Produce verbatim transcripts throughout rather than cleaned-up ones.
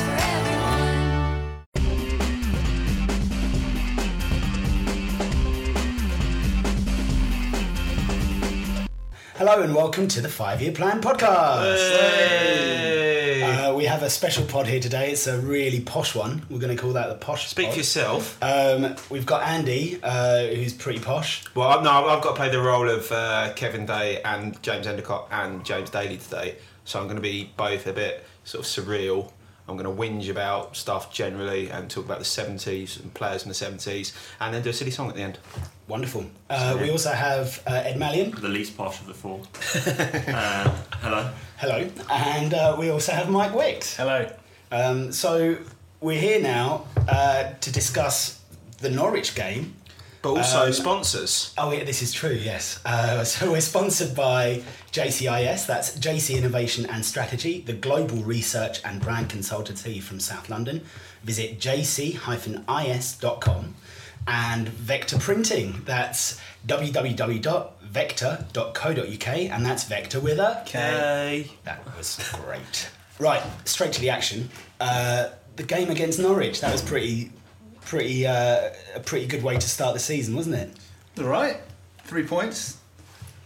for everyone. Hello and welcome to the Five Year Plan Podcast. Hey. Uh, we have a special pod here today. It's a really posh one. We're going to call that the posh. Speak pod. For yourself. Um, we've got Andy, uh, who's pretty posh. Well, I'm, no, I've got to play the role of uh, Kevin Day and James Endicott and James Daly today. So I'm going to be both a bit sort of surreal. I'm going to whinge about stuff generally and talk about the seventies and players in the seventies and then do a silly song at the end. Wonderful. Uh, we also have uh, Ed Mallion. The least posh of the four. uh, hello. Hello. And uh, we also have Mike Wicks. Hello. Um, so we're here now uh, to discuss the Norwich game. But also um, sponsors. Oh, yeah, this is true, yes. Uh, so we're sponsored by J C I S, that's J C Innovation and Strategy, the global research and brand consultancy from South London. Visit j c dash i s dot com. And Vector Printing, that's w w w dot vector dot co dot u k, and that's Vector with a K. That was great. Right, straight to the action. Uh, the game against Norwich, that was pretty... Pretty, uh, a pretty good way to start the season, wasn't it? All right, three points,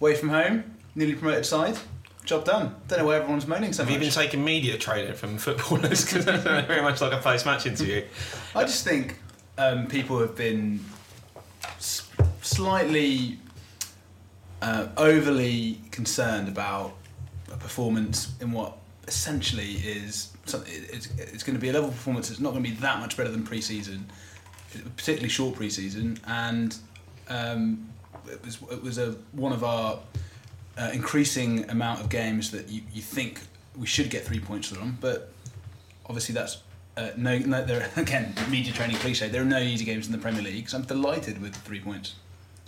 away from home, newly promoted side, job done. Don't know why everyone's moaning so much. Have you been taking media training from footballers? Because that's very much like a post-match interview. I just think um, people have been s- slightly uh, overly concerned about a performance in what essentially is something. It's, it's going to be a level performance. It's not going to be that much better than pre-season. Particularly short pre-season, and um, it was it was a one of our uh, increasing amount of games that you, you think we should get three points from, but obviously that's uh, no, no. There again, media training cliche. There are no easy games in the Premier League, so I'm delighted with three points.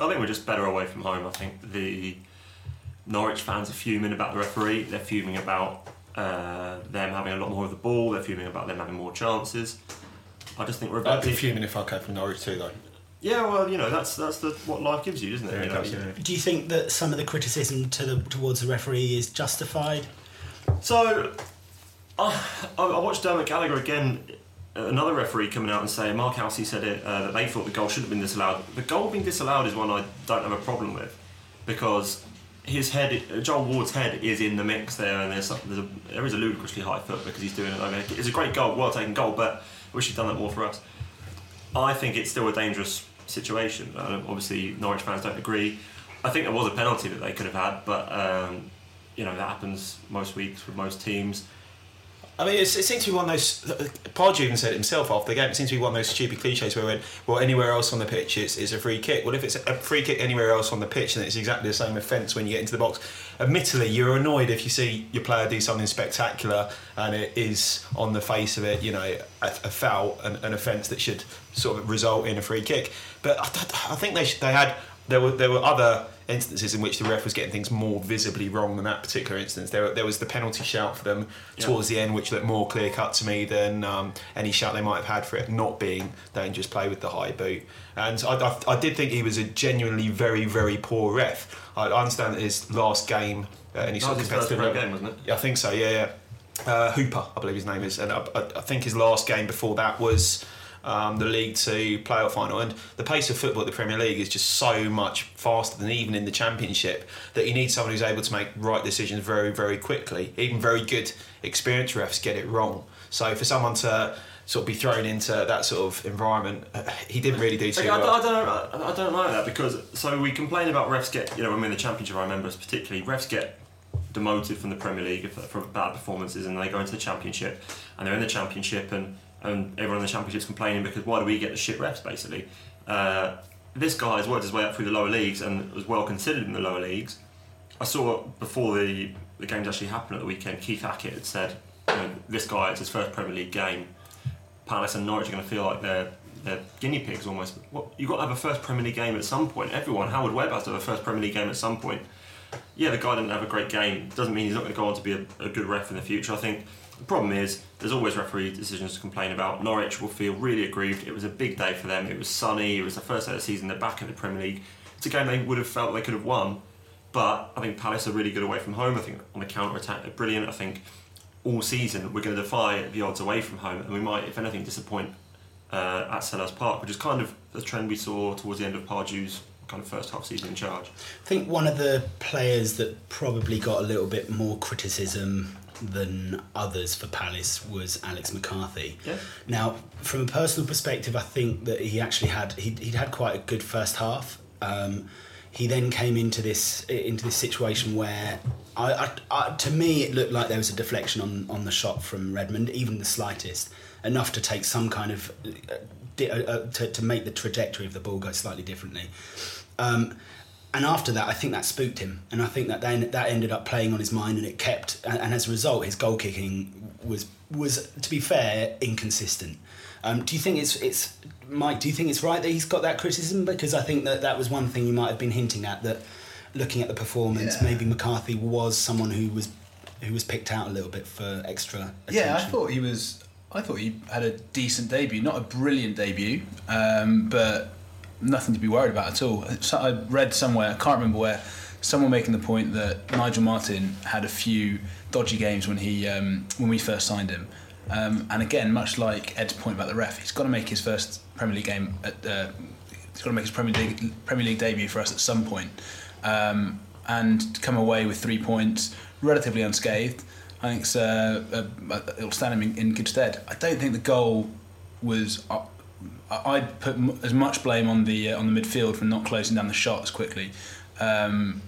I think we're just better away from home. I think the Norwich fans are fuming about the referee. They're fuming about uh, them having a lot more of the ball. They're fuming about them having more chances. I just think we're about I'd be fuming if I came from Norwich too, though. Yeah, well, you know, that's that's the what life gives you, isn't it? Yeah, you know? Does, yeah. Do you think that some of the criticism to the, towards the referee is justified? So, I, I watched Dermot Gallagher again, another referee coming out and saying, Mark Halsey said it, uh, that they thought the goal should have been disallowed. The goal being disallowed is one I don't have a problem with, because his head, Joel Ward's head, is in the mix there, and there's, there's a, there is a ludicrously high foot because he's doing it. I mean, it's a great goal, well-taken goal, but... wish he'd done that more for us. I think it's still a dangerous situation. Um, obviously, Norwich fans don't agree. I think there was a penalty that they could have had, but um, you know that happens most weeks with most teams. I mean, it's, it seems to be one of those... Pardew even said it himself after the game. It seems to be one of those stupid cliches where we went, well, anywhere else on the pitch it's, it's a free kick. Well, if it's a free kick anywhere else on the pitch, then it's exactly the same offence when you get into the box. Admittedly, you're annoyed if you see your player do something spectacular and it is, on the face of it, you know, a, a foul, an, an offence that should sort of result in a free kick. But I, I think they should, they had... There were there were other instances in which the ref was getting things more visibly wrong than that particular instance. There there was the penalty shout for them towards yeah. the end, which looked more clear cut to me than um, any shout they might have had for it not being dangerous play with the high boot. And I, I, I did think he was a genuinely very very poor ref. I understand that his last game, uh, any sort of competitive game, game, wasn't it? Yeah, I think so. Yeah, yeah. Uh, Hooper, I believe his name is, and I, I think his last game before that was. Um, the League Two playoff final, and the pace of football at the Premier League is just so much faster than even in the Championship that you need someone who's able to make right decisions very, very quickly. Even very good experienced refs get it wrong. So for someone to sort of be thrown into that sort of environment, he didn't really do too okay, well. I, I don't, I don't like that because so we complain about refs get you know when we're in the Championship. I remember particularly refs get demoted from the Premier League for bad performances, and they go into the Championship, and they're in the Championship and. And everyone in the Championship's complaining because why do we get the shit refs, basically? Uh, this guy has worked his way up through the lower leagues and was well considered in the lower leagues. I saw before the, the games actually happened at the weekend, Keith Hackett had said you know, this guy, it's his first Premier League game. Palace and Norwich are going to feel like they're, they're guinea pigs almost. Well, you've got to have a first Premier League game at some point. Everyone, Howard Webb has to have a first Premier League game at some point. Yeah, the guy didn't have a great game. Doesn't mean he's not going to go on to be a, a good ref in the future. I think the problem is there's always referee decisions to complain about. Norwich will feel really aggrieved. It was a big day for them. It was sunny. It was the first day of the season. They're back in the Premier League. It's a game they would have felt they could have won. But I think Palace are really good away from home. I think on the counter-attack, they're brilliant. I think all season we're going to defy the odds away from home. And we might, if anything, disappoint uh, at Sellers Park, which is kind of the trend we saw towards the end of Pardew's kind of first half season in charge. I think one of the players that probably got a little bit more criticism than others for Palace was Alex McCarthy. Yeah. Now, from a personal perspective, I think that he actually had he'd, he'd had quite a good first half. Um, he then came into this into this situation where, I, I, I, to me, it looked like there was a deflection on, on the shot from Redmond, even the slightest, enough to take some kind of uh, di- uh, to to make the trajectory of the ball go slightly differently. Um, and after that, I think that spooked him, and I think that then that ended up playing on his mind, and it kept. And, and as a result, his goal kicking was was, to be fair, inconsistent. Um, do you think it's it's Mike? Do you think it's right that he's got that criticism? Because I think that that was one thing you might have been hinting at, that looking at the performance, yeah. maybe McCarthy was someone who was who was picked out a little bit for extra attention. Yeah, I thought he was. I thought he had a decent debut, not a brilliant debut, um, but nothing to be worried about at all. So I read somewhere, I can't remember where, someone making the point that Nigel Martin had a few dodgy games when he um, when we first signed him. Um, and again, much like Ed's point about the ref, he's got to make his first Premier League game. At, uh, he's got to make his Premier League, Premier League debut for us at some point, um, and come away with three points relatively unscathed. I think it's, uh, uh, it'll stand him in, in good stead. I don't think the goal was. Uh, I'd put m- as much blame on the uh, on the midfield for not closing down the shot as quickly, um,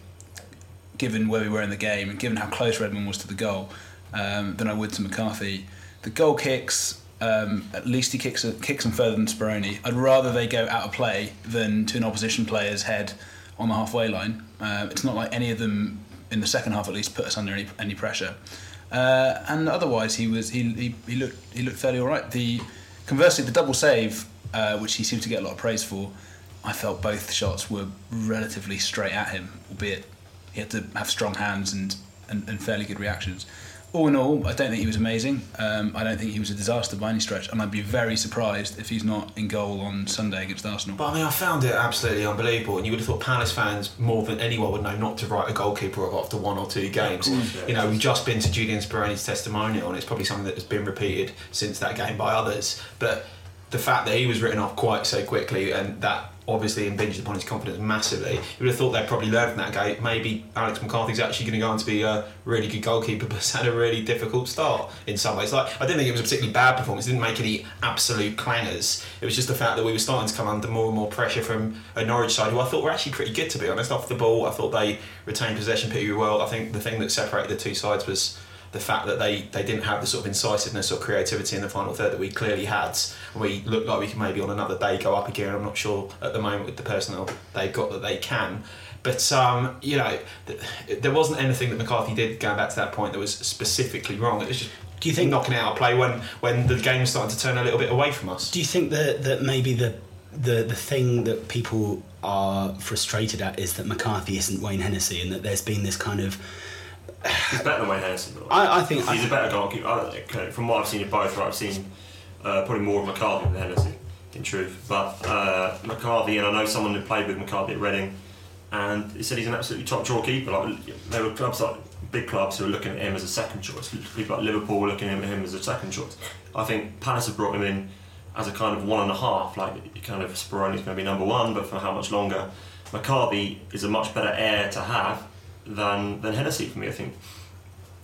given where we were in the game and given how close Redmond was to the goal, um, than I would to McCarthy. The goal kicks, um, at least he kicks kicks them further than Speroni. I'd rather they go out of play than to an opposition player's head on the halfway line. Uh, it's not like any of them, in the second half at least, put us under any any pressure. Uh, and otherwise, he was he, he he looked he looked fairly all right. The conversely, the double save, uh, which he seemed to get a lot of praise for, I felt both shots were relatively straight at him, albeit he had to have strong hands and, and, and fairly good reactions. All in all, I don't think he was amazing. Um, I don't think he was a disaster by any stretch, and I'd be very surprised if he's not in goal on Sunday against Arsenal. But I mean, I found it absolutely unbelievable, and you would have thought Palace fans more than anyone would know not to write a goalkeeper off after one or two games. Mm-hmm. Yeah, you know, we've just been to Julian Speroni's testimonial, and it's probably something that has been repeated since that game by others. But the fact that he was written off quite so quickly, and that obviously impinged upon his confidence massively. You would have thought they'd probably learned from that game. Maybe Alex McCarthy's actually going to go on to be a really good goalkeeper, but it's had a really difficult start in some ways. Like, I didn't think it was a particularly bad performance. It didn't make any absolute clangers. It was just the fact that we were starting to come under more and more pressure from a Norwich side who I thought were actually pretty good, to be honest. Off the ball, I thought they retained possession pretty well. I think the thing that separated the two sides was the fact that they, they didn't have the sort of incisiveness or creativity in the final third that we clearly had. And we looked like we could maybe on another day go up again. I'm not sure at the moment with the personnel they've got that they can. But, um, you know, th- there wasn't anything that McCarthy did, going back to that point, that was specifically wrong. It was just do you think, knocking out our play when, when the game was starting to turn a little bit away from us. Do you think that, that maybe the, the, the thing that people are frustrated at is that McCarthy isn't Wayne Hennessey, and that there's been this kind of... He's better than Wayne Hennessey. I, I think he's I think, a better goalkeeper. I think, from what I've seen of both, right, I've seen uh, probably more of McCarthy than Hennessey, in truth. But uh, McCarthy, and I know someone who played with McCarthy at Reading, and he said he's an absolutely top draw keeper. Like, there were clubs, like big clubs, who were looking at him as a second choice. People like Liverpool were looking at him as a second choice. I think Palace have brought him in as a kind of one and a half. Like, kind of Speroni's going to be number one, but for how much longer? McCarthy is a much better heir to have than than Hennessey for me. I think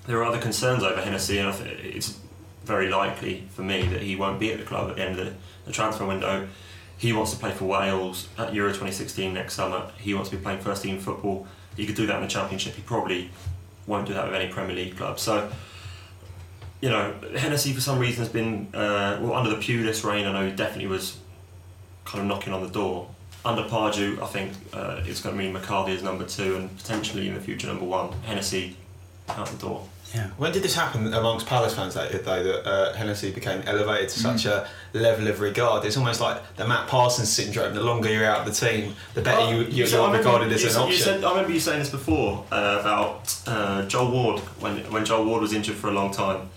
there are other concerns over Hennessey, and I think it's very likely for me that he won't be at the club at the end of the, the transfer window. He wants to play for Wales at Euro twenty sixteen next summer. He wants to be playing first team football. He could do that in the Championship. He probably won't do that with any Premier League club. So, you know, Hennessey for some reason has been uh, well under the Pulis reign. I know he definitely was kind of knocking on the door. Under Pardew, I think uh, it's going to mean McCarthy is number two and potentially in the future number one. Hennessey out the door. Yeah. When did this happen amongst Palace fans, though, that uh, Hennessey became elevated to such mm. a level of regard? It's almost like the Matt Parsons syndrome. The longer you're out of the team, the better oh, you, you're so not regarded as an option. You said, I remember you saying this before uh, about uh, Joel Ward, when when Joel Ward was injured for a long time.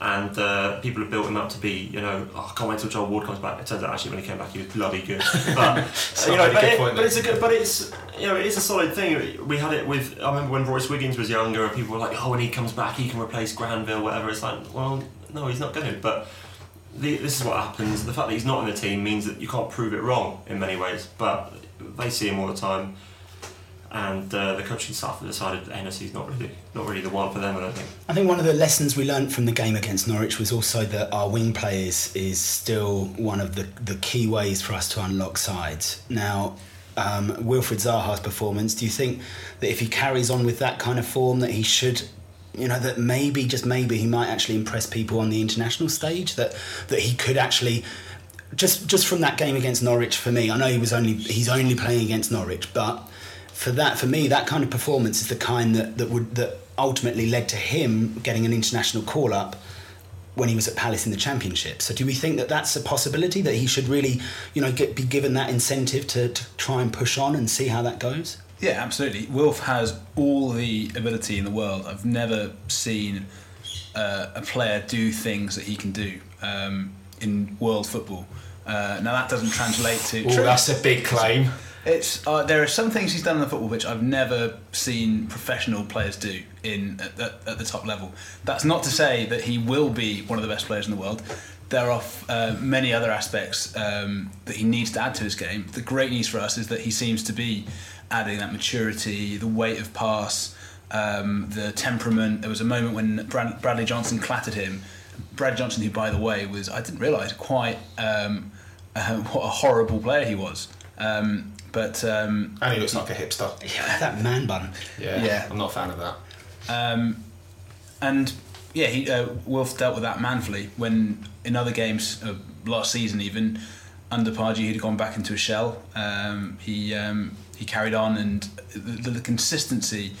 And uh, people have built him up to be, you know, oh, I can't wait till Joel Ward comes back. It turns out actually when he came back, he was bloody good. But so you know, but, good it, point, but it's a good, but it's you know, it is a solid thing. We had it with. I remember when Royce Wiggins was younger, and people were like, oh, when he comes back, he can replace Granville, whatever. It's like, well, no, he's not going to. But the, this is what happens. The fact that he's not in the team means that you can't prove it wrong in many ways. But they see him all the time, and uh, the coaching staff have decided Hennessey's not really not really the one for them, I don't think. I think one of the lessons we learned from the game against Norwich was also that our wing players is still one of the, the key ways for us to unlock sides. Now, um, Wilfried Zaha's performance, do you think that if he carries on with that kind of form that he should, you know, that maybe, just maybe, he might actually impress people on the international stage, that, that he could actually... Just just from that game against Norwich, for me, I know he was only he's only playing against Norwich, but... For that, for me, that kind of performance is the kind that, that would that ultimately led to him getting an international call up when he was at Palace in the Championship. So, do we think that that's a possibility, that he should really, you know, get, be given that incentive to, to try and push on and see how that goes? Yeah, absolutely. Wilf has all the ability in the world. I've never seen uh, a player do things that he can do um, in world football. Uh, now, that doesn't translate to. Well, that's a big claim. It's uh, there are some things he's done in the football which I've never seen professional players do in at, at, at the top level. That's not to say that he will be one of the best players in the world. There are uh, many other aspects um, that he needs to add to his game. The great news for us is that he seems to be adding that maturity, the weight of pass, um, the temperament. There was a moment when Brad, Bradley Johnson clattered him. Bradley Johnson, who, by the way, was, I didn't realise quite um, uh, what a horrible player he was. Um, But um, and he looks like a hipster. Yeah, that man bun. Yeah, yeah. I'm not a fan of that. Um, and yeah, he, uh, Wilf dealt with that manfully. When in other games uh, last season, even under Pardew, he'd gone back into a shell. Um, he um, he carried on, and the, the consistency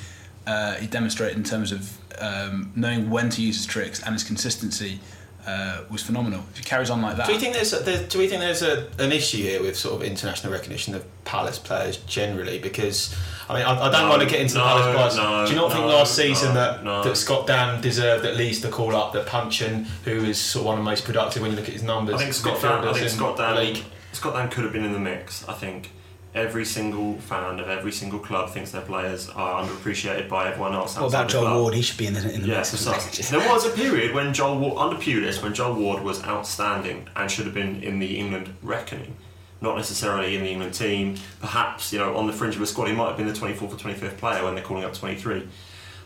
uh, he demonstrated in terms of um, knowing when to use his tricks and his consistency. Uh, was phenomenal. If he carries on like that, do we think there's, a, there's do we think there's a, an issue here with sort of international recognition of Palace players generally? Because I mean, I, I don't no, want to get into no, the Palace players. No, do you not no, think last season no, that, no. that Scott Dan deserved at least the call up that Puncheon, who is sort of one of the most productive when you look at his numbers? I think Scott Dan. I think Scott Dan. Scott Dan could have been in the mix. I think every single fan of every single club thinks their players are underappreciated by everyone else. What about Joel Ward? He should be in the in the yeah, mix. Precisely. There was a period when Joel Ward, under Pulis, when Joel Ward was outstanding and should have been in the England reckoning, not necessarily in the England team. Perhaps, you know, on the fringe of a squad, he might have been the twenty-fourth or twenty-fifth player when they're calling up twenty-three.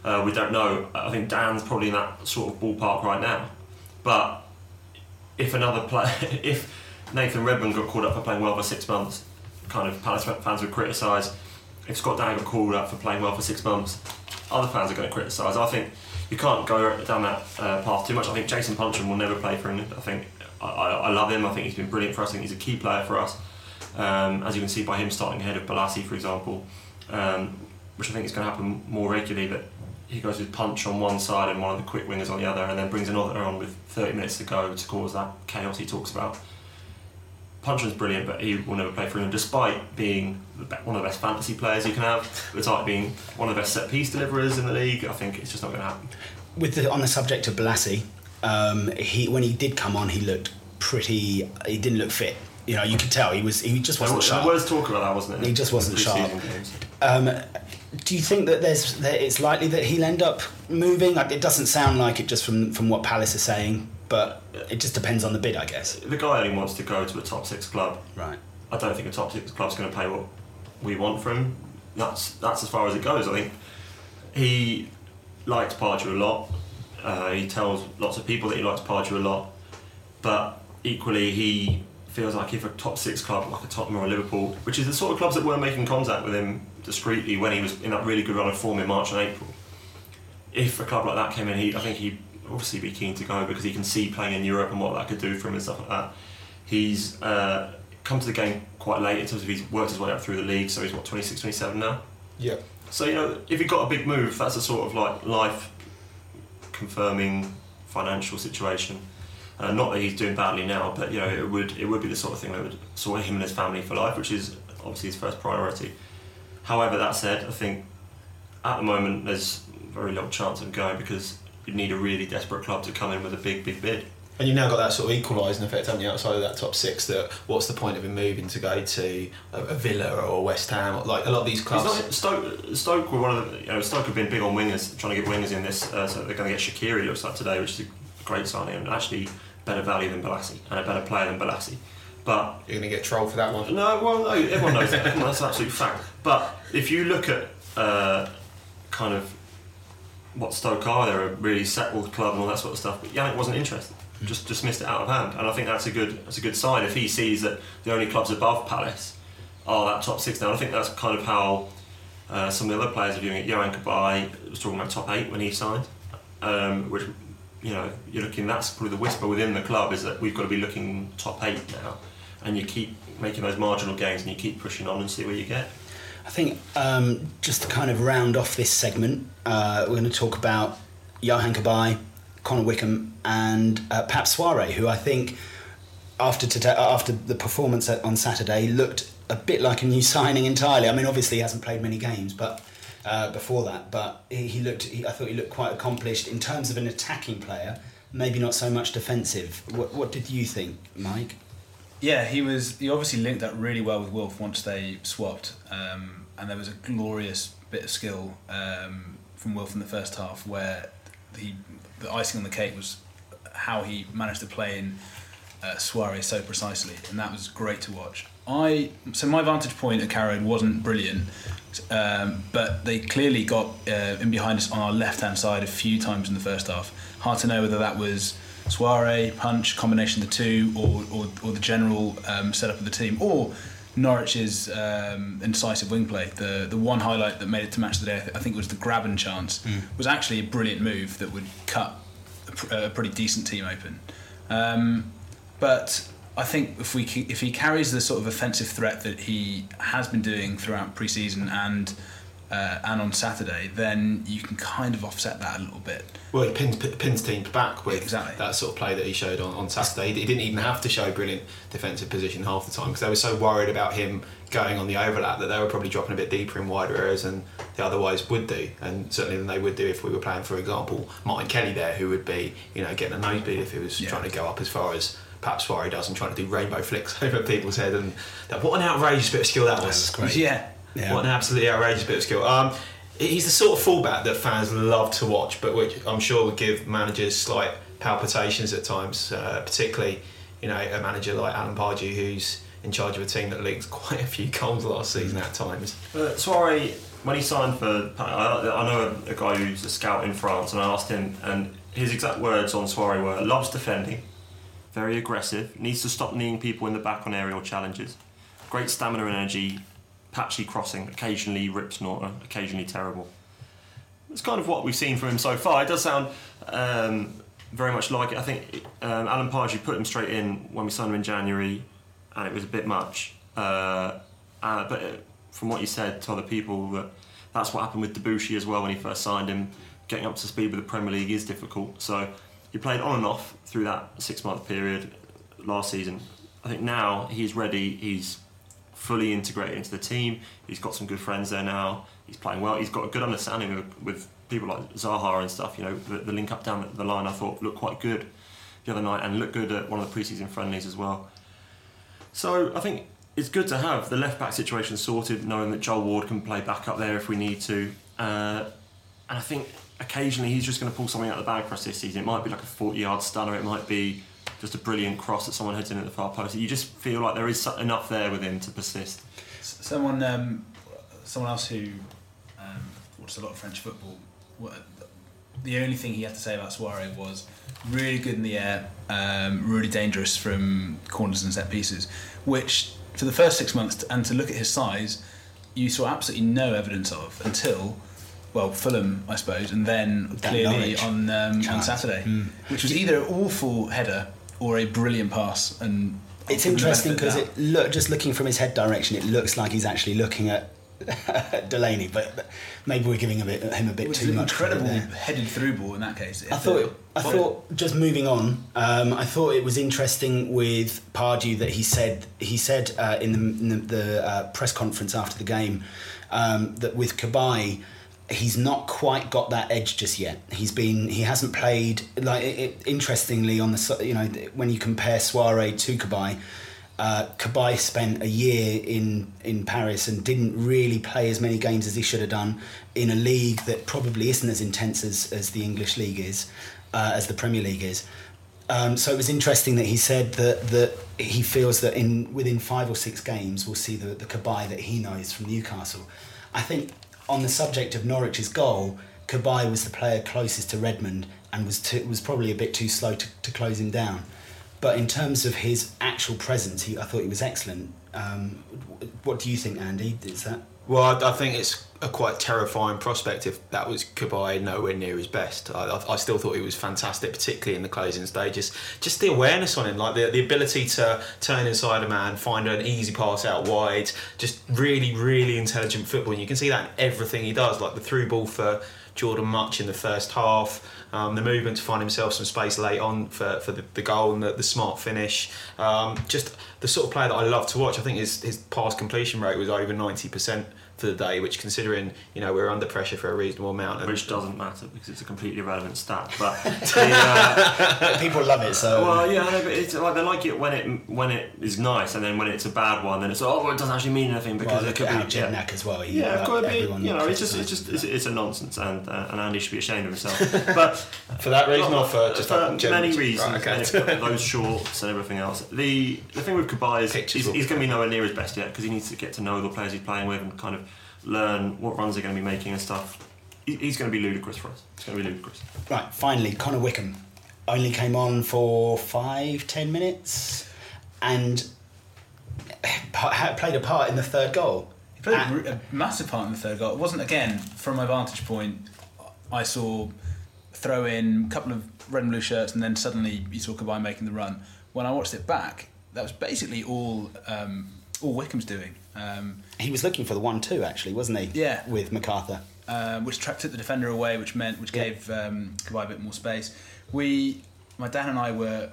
Uh, we don't know. I think Dan's probably in that sort of ballpark right now. But if another player, if Nathan Redmond got called up for playing well for six months. Kind of Palace fans would criticise. If Scott Dan got called up for playing well for six months, other fans are going to criticise. I think you can't go down that uh, path too much. I think Jason Puncheon will never play for England. I think I, I love him. I think he's been brilliant for us. I think he's a key player for us, um, as you can see by him starting ahead of Bolasie, for example, um, which I think is going to happen more regularly. That he goes with Punch on one side and one of the quick wingers on the other, and then brings another on with thirty minutes to go to cause that chaos he talks about. Puncheon's brilliant, but he will never play for England, despite being the be- one of the best fantasy players you can have, despite being one of the best set-piece deliverers in the league. I think it's just not going to happen. With the, on the subject of Bolasie, um, he when he did come on, he looked pretty... He didn't look fit. You know, you could tell. He was. He just wasn't there was, sharp. There was talk about that, wasn't it? He just wasn't sharp. Um, do you think that there's that it's likely that he'll end up moving? Like, it doesn't sound like it just from, from what Palace are saying, but it just depends on the bid, I guess. The guy only wants to go to a top six club. Right. I don't think a top six club's going to pay what we want from him. That's that's as far as it goes. I think he likes Pardew a lot. Uh, he tells lots of people that he likes Pardew a lot, but equally he feels like if a top six club like a Tottenham or a Liverpool, which is the sort of clubs that were making contact with him discreetly when he was in that really good run of form in March and April. If a club like that came in, he I think he. obviously be keen to go because he can see playing in Europe and what that could do for him and stuff like that. He's uh, come to the game quite late in terms of he's worked his way up through the league, so he's what, twenty-six, twenty-seven now? Yeah. So, you know, if you've got a big move, that's a sort of like life confirming financial situation. Uh, not that he's doing badly now, but you know, it would it would be the sort of thing that would sort him and his family for life, which is obviously his first priority. However, that said, I think at the moment there's very little chance of going, because you'd need a really desperate club to come in with a big, big bid. And you've now got that sort of equalising effect, haven't you, outside of that top six, that what's the point of him moving to go to a, a Villa or West Ham? Like a lot of these clubs... Not, Stoke, Stoke were one of the... You know, Stoke have been big on wingers, trying to get wingers in this, uh, so they're going to get Shaqiri, looks like today, which is a great signing, and actually better value than Bolasie, and a better player than Bolasie. But... You're going to get trolled for that one? No, well, no, everyone knows that. Everyone, that's an absolute fact. But if you look at uh, kind of what Stoke are, they're a really settled club and all that sort of stuff, but Yannick wasn't interested. Just dismissed it out of hand, and I think that's a good that's a good sign if he sees that the only clubs above Palace are that top six now. And I think that's kind of how uh, some of the other players are viewing it. Yohan Cabaye was talking about top eight when he signed, um, which you know you're looking. That's probably the whisper within the club, is that we've got to be looking top eight now, and you keep making those marginal gains and you keep pushing on and see where you get. I think um, just to kind of round off this segment, uh, we're going to talk about Yohan Cabaye, Connor Wickham and uh, Pape Souaré, who I think after today, after the performance on Saturday, looked a bit like a new signing entirely. I mean, obviously he hasn't played many games, but uh, before that, but he, he looked. He, I thought he looked quite accomplished in terms of an attacking player, maybe not so much defensive. What, what did you think, Mike? Yeah, he was. He obviously linked up really well with Wilf once they swapped, um, and there was a glorious bit of skill um, from Wilf in the first half where he. The icing on the cake was how he managed to play in uh, Suarez so precisely, and that was great to watch. I so my vantage point at Carrow wasn't brilliant, um, but they clearly got uh, in behind us on our left-hand side a few times in the first half. Hard to know whether that was Suarez, Punch, combination of the two, or or, or the general um, setup of the team, or Norwich's um, incisive wing play. The the one highlight that made it to match of the day, I, th- I think, was the Gabadon chance. Mm. Was actually a brilliant move that would cut a, pr- a pretty decent team open. Um, but I think if we c- if he carries the sort of offensive threat that he has been doing throughout pre-season and uh, and on Saturday, then you can kind of offset that a little bit. Well, he pins, p- pins teams back with exactly. that sort of play that he showed on, on Saturday. He didn't even have to show brilliant defensive position half the time because they were so worried about him going on the overlap that they were probably dropping a bit deeper in wider areas than they otherwise would do, and certainly than they would do if we were playing, for example, Martin Kelly there, who would be, you know, getting a nosebleed if he was yeah. trying to go up as far as Pape Souaré does and trying to do rainbow flicks over people's head. And that, what an outrageous bit of skill that was. That was great. Yeah. yeah. What an absolutely outrageous bit of skill. Um, He's the sort of fullback that fans love to watch, but which I'm sure would give managers slight palpitations at times, uh, particularly, you know, a manager like Alan Pardew, who's in charge of a team that leaked quite a few goals last season at times. Uh, Suarez, when he signed for... I, I know a, a guy who's a scout in France, and I asked him, and his exact words on Suarez were, loves defending, very aggressive, needs to stop kneeing people in the back on aerial challenges, great stamina and energy, patchy crossing, occasionally rip snorter, occasionally terrible. It's kind of what we've seen from him so far. It does sound um, very much like it. I think um, Alan Pardew put him straight in when we signed him in January, and it was a bit much. Uh, uh, but it, from what you said to other people, that that's what happened with Debussy as well when he first signed him. Getting up to speed with the Premier League is difficult. So he played on and off through that six-month period last season. I think now he's ready. He's fully integrated into the team. He's got some good friends there now. He's playing well. He's got a good understanding with, with people like Zaha and stuff. You know, the, the link up down the line I thought looked quite good the other night, and looked good at one of the pre-season friendlies as well. So I think it's good to have the left back situation sorted, knowing that Joel Ward can play back up there if we need to. Uh, and I think occasionally he's just going to pull something out of the bag for us this season. It might be like a forty-yard stunner. It might be just a brilliant cross that someone heads in at the far post. You just feel like there is enough there with him to persist. Someone, um, someone else who um, watches a lot of French football. The only thing he had to say about Suarez was really good in the air, um, really dangerous from corners and set pieces. Which, for the first six months, and to look at his size, you saw absolutely no evidence of until. Well, Fulham, I suppose, and then that clearly Norwich. on um, on Saturday, mm. which was either an awful header or a brilliant pass. And it's interesting because it look just looking from his head direction, it looks like he's actually looking at Delaney, but maybe we're giving a bit, him a bit too much. It was an incredible headed through ball in that case. I thought, it, I thought just moving on, um, I thought it was interesting with Pardew that he said he said uh, in the, in the, the uh, press conference after the game um, that with Cabaye, he's not quite got that edge just yet. He's been he hasn't played like it, it, interestingly on the you know when you compare Souaré to Cabaye. Uh, Cabaye spent a year in, in Paris and didn't really play as many games as he should have done in a league that probably isn't as intense as, as the English League is, uh, as the Premier League is. Um, so it was interesting that he said that that he feels that in within five or six games we'll see the, the Cabaye that he knows from Newcastle. I think on the subject of Norwich's goal, Cabaye was the player closest to Redmond and was too, was probably a bit too slow to, to close him down. But in terms of his actual presence, he, I thought he was excellent. Um, what do you think, Andy? Is that? Well, I, I think it's a quite terrifying prospect if that was Cabaye nowhere near his best. I, I still thought he was fantastic, particularly in the closing stages. Just the awareness on him, like the, the ability to turn inside a man, find an easy pass out wide, just really, really intelligent football. And you can see that in everything he does, like the through ball for Jordan Mutch in the first half, um, the movement to find himself some space late on for, for the, the goal and the, the smart finish. Um, just the sort of player that I love to watch. I think his, his pass completion rate was over ninety percent for the day, which considering you know we're under pressure for a reasonable amount. Which doesn't matter because it's a completely irrelevant stat. But the, uh, people love it, so... Well, yeah, I know, but it's like, they like it when it when it is nice and then when it's a bad one, then it's like, oh, well, it doesn't actually mean anything because well, it could be... Jedinak yeah. as well. You yeah, could be, you know, it's just, it's, just it's, it's a nonsense and Uh, and Andy should be ashamed of himself. But for that reason, or for just for like many reasons, right, okay. and those shorts and everything else. The the thing with Cabaye is Pictures he's, he's going to be nowhere near his best yet because he needs to get to know the players he's playing with and kind of learn what runs they're going to be making and stuff. He, he's going to be ludicrous for us. It's going to be ludicrous. Right. Finally, Connor Wickham only came on for five, ten minutes, and played a part in the third goal. He played and, a massive part in the third goal. It wasn't, again, from my vantage point, I saw throw in a couple of red and blue shirts and then suddenly you saw Cabaye making the run. When I watched it back, that was basically all um, all Wickham's doing. Um, he was looking for the one two, actually, wasn't he? Yeah. With MacArthur. Uh, which trapped the defender away, which meant which yeah. gave um, Cabaye a bit more space. We, my dad and I were,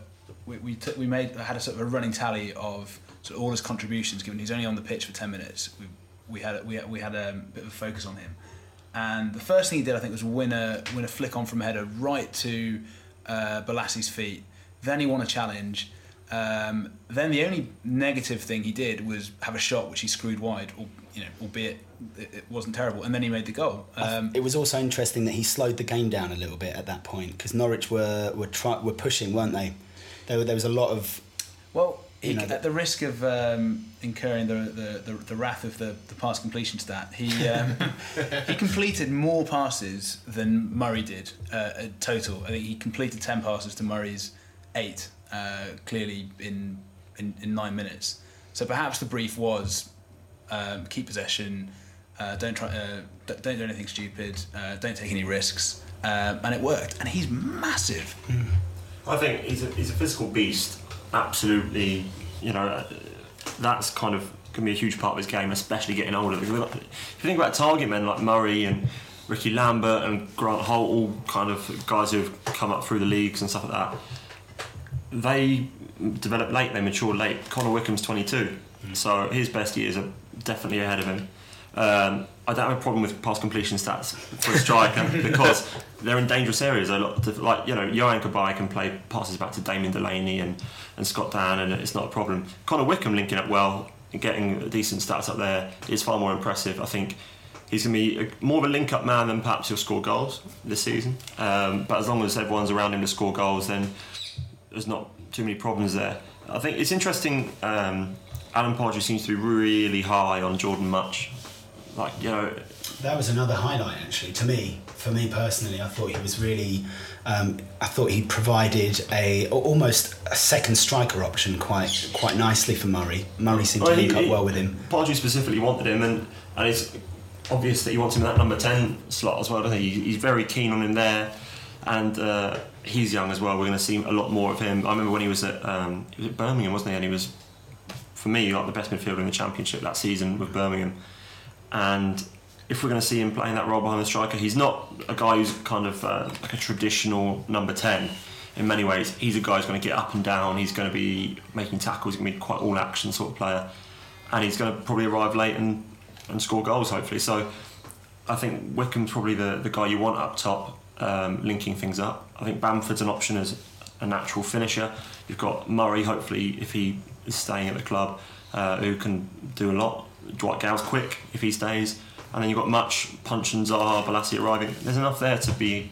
we we, took, we made had a sort of a running tally of, sort of all his contributions, given he's only on the pitch for ten minutes. We, we had we had, we had a bit of a focus on him. And the first thing he did, I think, was win a, win a flick on from a header right to uh, Bolasie's feet. Then he won a challenge. Um, then the only negative thing he did was have a shot which he screwed wide, or, you know, albeit it wasn't terrible. And then he made the goal. Um, it was also interesting that he slowed the game down a little bit at that point because Norwich were were try, were pushing, weren't they? There, there was a lot of... Well, he, know, at the risk of um, incurring the, the, the, the wrath of the, the pass completion stat, he um, he completed more passes than Murray did uh, at total. I think he completed ten passes to Murray's eight, uh, clearly in, in in nine minutes. So perhaps the brief was um, keep possession, uh, don't try, uh, don't do anything stupid, uh, don't take any risks, uh, and it worked. And he's massive. Mm. I think he's a, he's a physical beast. Absolutely, you know, that's kind of can be a huge part of his game, especially getting older. Because if you think about target men like Murray and Ricky Lambert and Grant Holt, all kind of guys who have come up through the leagues and stuff like that, they develop late, they mature late. Connor Wickham's twenty-two, mm. so his best years are definitely ahead of him. Um, I don't have a problem with pass completion stats for a striker because they're in dangerous areas. A lot of, like, you know, Yohan Cabaye can play passes back to Damien Delaney and, and Scott Dan, and it's not a problem. Connor Wickham linking up well and getting decent stats up there is far more impressive. I think he's going to be a, more of a link-up man than perhaps he'll score goals this season. Um, but as long as everyone's around him to score goals, then there's not too many problems there. I think it's interesting. Um, Alan Pardew seems to be really high on Jordan Mutch. Like, you know, that was another highlight actually to me. For me personally, I thought he was really. Um, I thought he provided a almost a second striker option quite quite nicely for Murray. Murray seemed well, to link he, up well with him. Pardew specifically wanted him, and, and it's obvious that he wants him in that number ten slot as well. Doesn't he? He's very keen on him there, and uh, he's young as well. We're going to see a lot more of him. I remember when he was at um, he was at Birmingham, wasn't he? And he was, for me, like the best midfielder in the Championship that season with Birmingham. and if we're going to see him playing that role behind the striker, he's not a guy who's kind of uh, like a traditional number ten in many ways. He's a guy who's going to get up and down, he's going to be making tackles, he's going to be quite all-action sort of player, and he's going to probably arrive late and, and score goals, hopefully. So I think Wickham's probably the, the guy you want up top, um, linking things up. I think Bamford's an option as a natural finisher. You've got Murray, hopefully, if he is staying at the club, uh, who can do a lot. Dwight Gayle's quick if he stays. And then you've got Mutch, Puncheon, Zaha, Bolasie arriving. There's enough there to be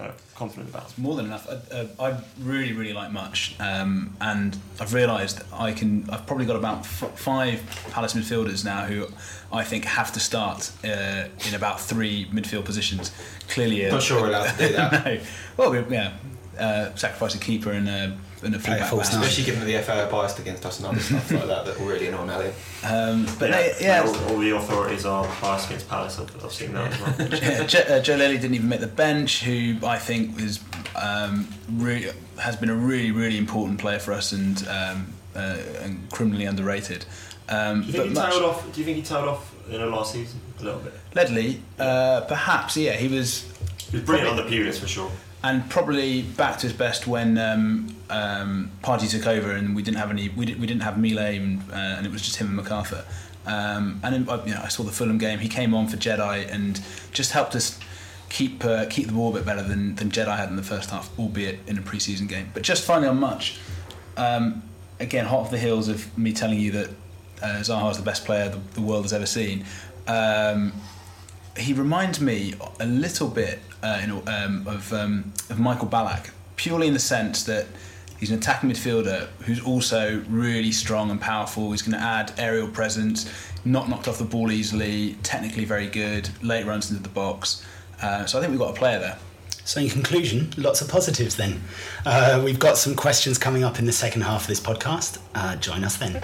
uh, confident about. It's more than enough. I, uh, I really, really like Mutch, um, and I've realised I can. I've probably got about f- five Palace midfielders now who I think have to start uh, in about three midfield positions. Clearly, not uh, sure we're allowed to do that. No. Well, yeah, uh, sacrifice a keeper and. Uh, And a play back, especially given the F A biased against us and other stuff like that that will really annoy Nelly. Um, but yeah, they, yeah. All, all the authorities are biased against Palace. I've, I've seen that yeah. as well. Yeah, Joe, uh, Joe Ledley didn't even make the bench, who I think is um, really, has been a really really important player for us and um, uh, and criminally underrated. Um, do you think he tailed off? Do you think he tailed off in the last season a little bit? Ledley, uh, perhaps. Yeah, he was. He was brilliant probably, on the Pulis for sure. And probably back to his best when um, um, Pardew took over, and we didn't have any. We, did, we didn't have Mile, and, uh, and it was just him and MacArthur. Um, and then, you know, I saw the Fulham game. He came on for Jedi and just helped us keep uh, keep the ball a bit better than, than Jedi had in the first half, albeit in a pre-season game. But just finally on Mutch, um, again, hot off the heels of me telling you that uh, Zaha is the best player the, the world has ever seen. Um, He reminds me a little bit uh, in, um, of um, of Michael Ballack, purely in the sense that he's an attacking midfielder who's also really strong and powerful. He's going to add aerial presence, not knocked off the ball easily, technically very good, late runs into the box. Uh, so I think we've got a player there. So in conclusion, lots of positives then. Uh, we've got some questions coming up in the second half of this podcast. Uh, join us then.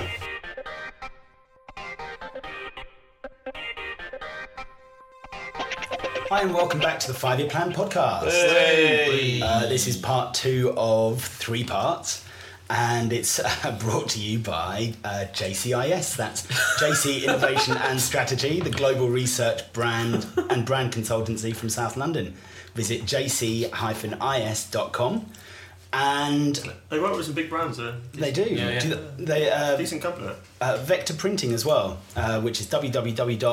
Hi and welcome back to the Five Year Plan Podcast. Hey. Uh, this is part two of three parts, and it's uh, brought to you by uh, J C I S. That's J C Innovation and Strategy, the global research brand and brand consultancy from South London. Visit j c dash i s dot com. And they work with some big brands, though. They do. Yeah, yeah. do they, they, uh, Decent company. Uh, Vector Printing as well, uh, which is www.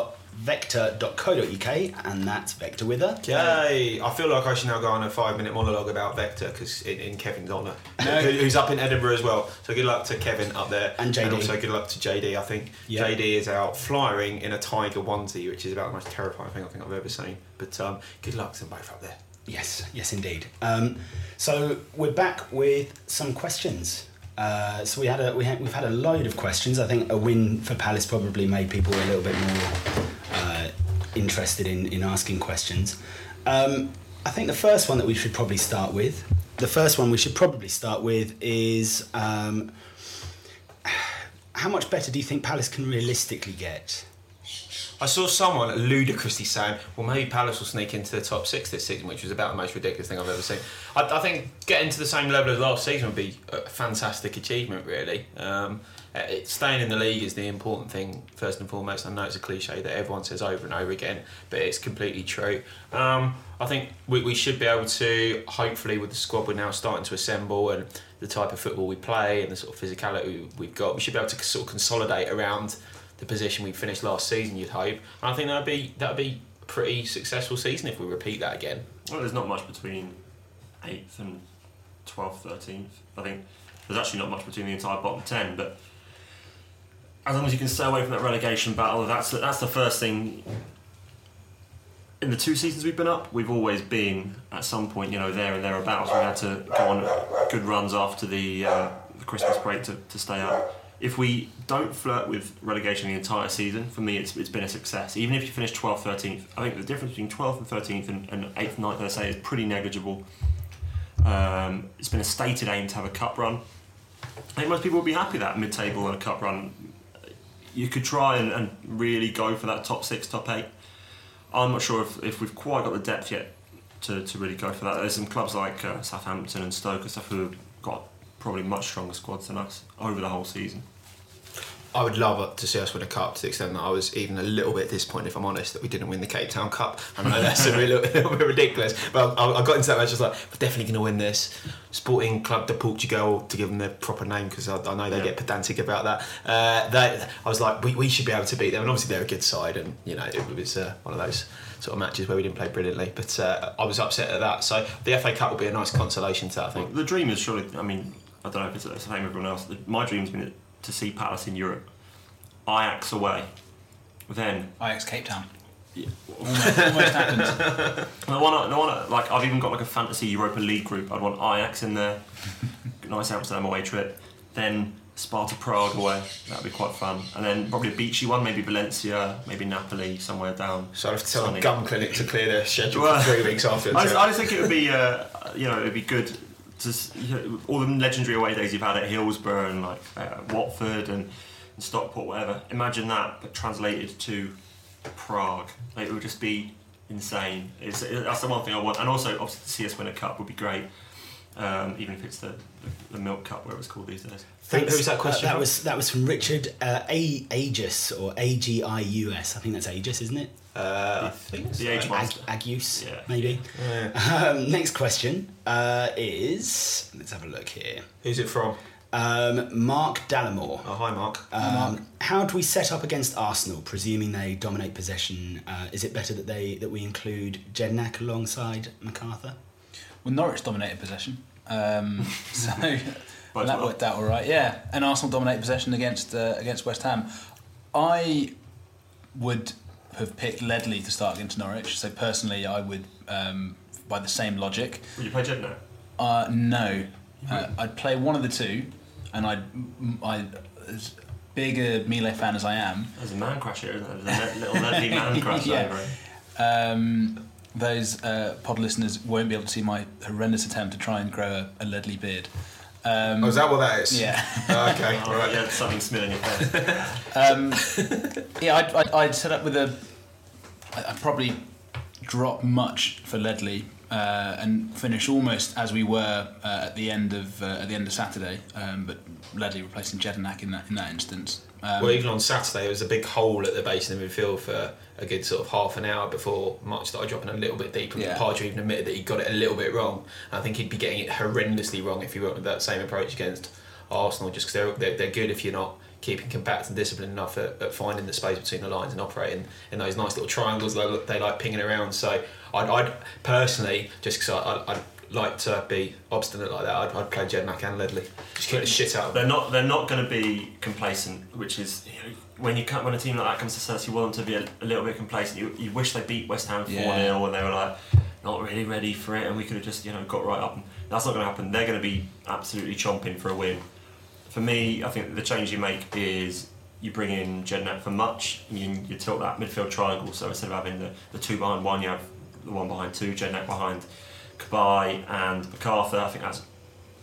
vector dot co dot u k, and that's Vector with her. Yay! I feel like I should now go on a five minute monologue about Vector, because in, in Kevin's honour, no. who's up in Edinburgh as well. So good luck to Kevin up there, and J D. And also good luck to J D. I think yeah. J D is out flying in a tiger onesie, which is about the most terrifying thing I think I've ever seen. But um, good luck to them both up there. Yes, yes indeed. Um, so we're back with some questions. Uh, so we had a we had, we've had a load of questions. I think a win for Palace probably made people a little bit more uh, interested in, in asking questions. Um, I think the first one that we should probably start with, the first one we should probably start with is um, how much better do you think Palace can realistically get? I saw someone ludicrously saying, well, maybe Palace will sneak into the top six this season, which was about the most ridiculous thing I've ever seen. I, I think getting to the same level as last season would be a fantastic achievement, really. Um, it, staying in the league is the important thing, first and foremost. I know it's a cliche that everyone says over and over again, but it's completely true. Um, I think we, we should be able to, hopefully, with the squad we're now starting to assemble and the type of football we play and the sort of physicality we've got, we should be able to sort of consolidate around the position we finished last season, you'd hope. And I think that'd be that'd be a pretty successful season if we repeat that again. Well, there's not much between eighth and twelfth, thirteenth. I think there's actually not much between the entire bottom ten. But as long as you can stay away from that relegation battle, that's that's the first thing. In the two seasons we've been up, we've always been at some point, you know, there and thereabouts. We had to go on good runs after the, uh, the Christmas break to, to stay up. If we don't flirt with relegation the entire season, for me, it's it's been a success. Even if you finish twelfth, thirteenth, I think the difference between twelfth and thirteenth and, and eighth and ninth, I say, is pretty negligible. Um, it's been a stated aim to have a cup run. I think most people would be happy that mid-table and a cup run. You could try and, and really go for that top six, top eight. I'm not sure if, if we've quite got the depth yet to, to really go for that. There's some clubs like uh, Southampton and Stoke and stuff who have got probably much stronger squads than us over the whole season. I would love to see us win a cup, to the extent that I was even a little bit disappointed, if I'm honest, that we didn't win the Cape Town Cup. I know that's a little, little bit ridiculous, but I, I got into that match, I was like, we're definitely going to win this. Sporting Club de Portugal, to give them their proper name, because I, I know they yeah. get pedantic about that. Uh, they, I was like, we, we should be able to beat them, and obviously they're a good side, and you know it was uh, one of those sort of matches where we didn't play brilliantly, but uh, I was upset at that. So the F A Cup will be a nice consolation to that, I think. Well, the dream is surely, I mean, I don't know if it's the same as everyone else, my dream's been to see Palace in Europe. Ajax away, then Ajax Cape Town. Yeah. almost, almost happened. No one, no one. Like I've even got like a fantasy Europa League group. I'd want Ajax in there. Nice Amsterdam away trip, then Sparta Prague away. That'd be quite fun. And then probably a beachy one, maybe Valencia, maybe Napoli, somewhere down. So I'd have to tell a gum clinic to clear their schedule well, for three weeks after. I just, I just think it would be, uh, you know, it'd be good. Just, you know, all the legendary away days you've had at Hillsborough and like uh, Watford and, and Stockport, whatever. Imagine that, but translated to Prague. Like, it would just be insane. It's, it, that's the one thing I want. And also, obviously, to see us win a cup would be great. Um, even if it's the, the, the milk cup, whatever it's called these days. Thanks. Who was that question? Uh, that was that was from Richard uh, A Agius or A G I U S. I think that's Agius, isn't it? Uh, I think the Age Master. Ag- Agius, yeah. maybe. Yeah. Um, next question uh, is, let's have a look here. Who's it from? Um, Mark Dallimore. Oh, hi, Mark. Um, hi, Mark. How do we set up against Arsenal, presuming they dominate possession? Uh, is it better that they that we include Jedinak alongside MacArthur? Well, Norwich dominated possession, um, so and that worked out all right. Yeah, and Arsenal dominated possession against uh, against West Ham. I would have picked Ledley to start against Norwich. So personally, I would, um, by the same logic. Would you play Jedinak? Uh no, uh, I'd play one of the two, and I'd I. As big a Mile fan as I am. There's a man crusher, isn't there? There's a little Ledley man crusher. Yeah. Um, Those uh, pod listeners won't be able to see my horrendous attempt to try and grow a, a Ledley beard. Um, oh, is that what that is? Yeah. Oh, okay. All right. Yeah, something smearing your face. Um, yeah, I'd, I'd, I'd set up with a. I'd probably drop much for Ledley uh, and finish almost as we were uh, at the end of uh, at the end of Saturday, um, but Ledley replacing Jedinak in that in that instance. Um, well, even on Saturday, there was a big hole at the base of the midfield for a good sort of half an hour before Mutch started dropping a little bit deeper. Yeah. Pardew even admitted that he got it a little bit wrong. And I think he'd be getting it horrendously wrong if he went with that same approach against Arsenal, just because they're, they're, they're good if you're not keeping compact and disciplined enough at, at finding the space between the lines and operating in those nice little triangles that they like pinging around. So I'd, I'd personally, just because I... I like to be obstinate like that, I'd, I'd play Jedinak and Ledley. Just keep the shit out of them. They're not, they're not going to be complacent, which is, you know, when you can't, when a team like that comes to Spurs, you want them to be a, a little bit complacent. You, you wish they beat West Ham four nil yeah. and they were like, not really ready for it, and we could have just, you know, got right up. And that's not going to happen. They're going to be absolutely chomping for a win. For me, I think the change you make is you bring in Jedinak for Mutch, and you, you tilt that midfield triangle. So instead of having the, the two behind one, you have the one behind two, Jedinak behind Cabaye and MacArthur. I think that's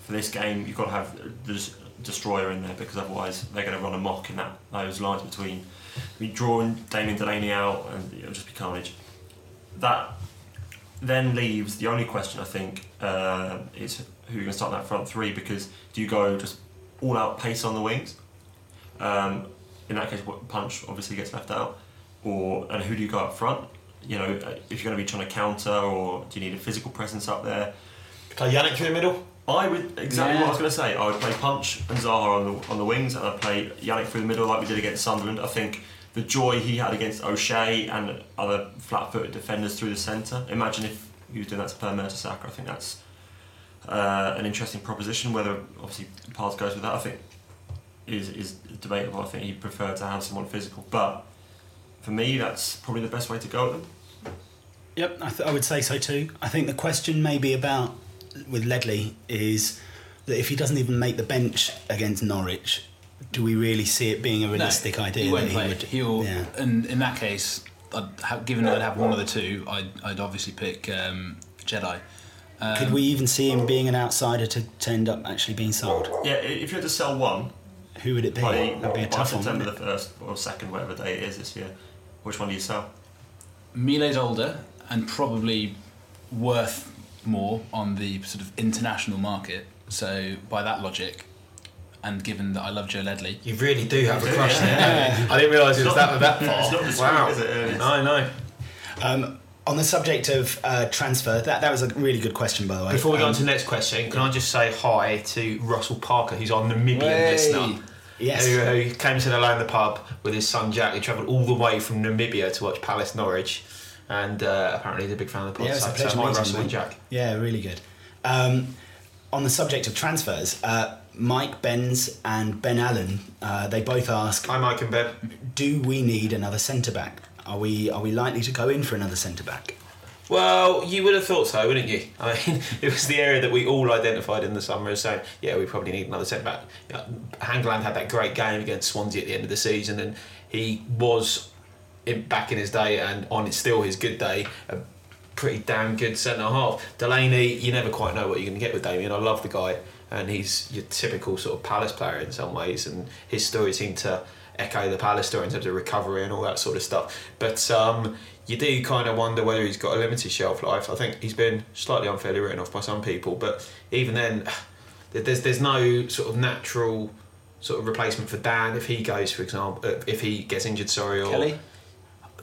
for this game. You've got to have the destroyer in there, because otherwise they're going to run amok in that those lines between. We drawing Damien Delaney out, and it'll just be carnage. That then leaves the only question, I think, uh, is who you're going to start in that front three, because do you go just all out pace on the wings? Um, in that case, Punch obviously gets left out, or and who do you go up front? You know, if you're going to be trying to counter, or do you need a physical presence up there? Play Yannick through the middle? I would, exactly yeah. what I was going to say. I would play Punch and Zaha on the on the wings, and I'd play Yannick through the middle like we did against Sunderland. I think the joy he had against O'Shea and other flat-footed defenders through the centre, imagine if he was doing that to Per Mertesacker. I think that's uh, an interesting proposition. Whether, obviously, Pardew goes with that, I think, is is debatable. I think he'd prefer to have someone physical, but for me, that's probably the best way to go at them. Yep, I, th- I would say so too. I think the question maybe about with Ledley is that if he doesn't even make the bench against Norwich, do we really see it being a realistic no, idea? He won't play. He would, He'll, yeah. And in that case, I'd have, given that I'd have one of the two, I'd, I'd obviously pick um, Jedi. Um, Could we even see him being an outsider to, to end up actually being sold? Yeah, if you had to sell one, who would it be? By, That'd be a tough one. September the first or second, whatever day it is this year. Which one do you sell? Mile's older and probably worth more on the sort of international market. So by that logic, and given that I love Joe Ledley. You really do have a crush there. Yeah. I didn't realise it was that that far. It's not the same, wow. is it? I know. Um, on the subject of uh, transfer, that, that was a really good question, by the way. Before we um, go on to the next question, can I just say hi to Russell Parker, who's our Namibian way. listener. Yes. Who, who came to the Land the Pub with his son Jack, who travelled all the way from Namibia to watch Palace Norwich, and uh, apparently he's a big fan of the podcast. Yeah, it's a pleasure so, meeting Russell and Jack. Yeah, really good. Um, on the subject of transfers, uh, Mike Benz and Ben Allen, uh, they both ask. Hi, Mike and Ben. Do we need another centre back? Are we are we likely to go in for another centre back? Well, you would have thought so, wouldn't you? I mean, it was the area that we all identified in the summer as saying, yeah, we probably need another centre back. You know, Hangland had that great game against Swansea at the end of the season, and he was in, back in his day and on still his good day. A pretty damn good centre half. Delaney, you never quite know what you're going to get with Damien. I love the guy, and he's your typical sort of Palace player in some ways, and his story seemed to echo the Palace story in terms of recovery and all that sort of stuff. But um, you do kind of wonder whether he's got a limited shelf life. I think he's been slightly unfairly written off by some people, but even then, there's there's no sort of natural sort of replacement for Dan if he goes, for example, if he gets injured. Sorry, or Kelly.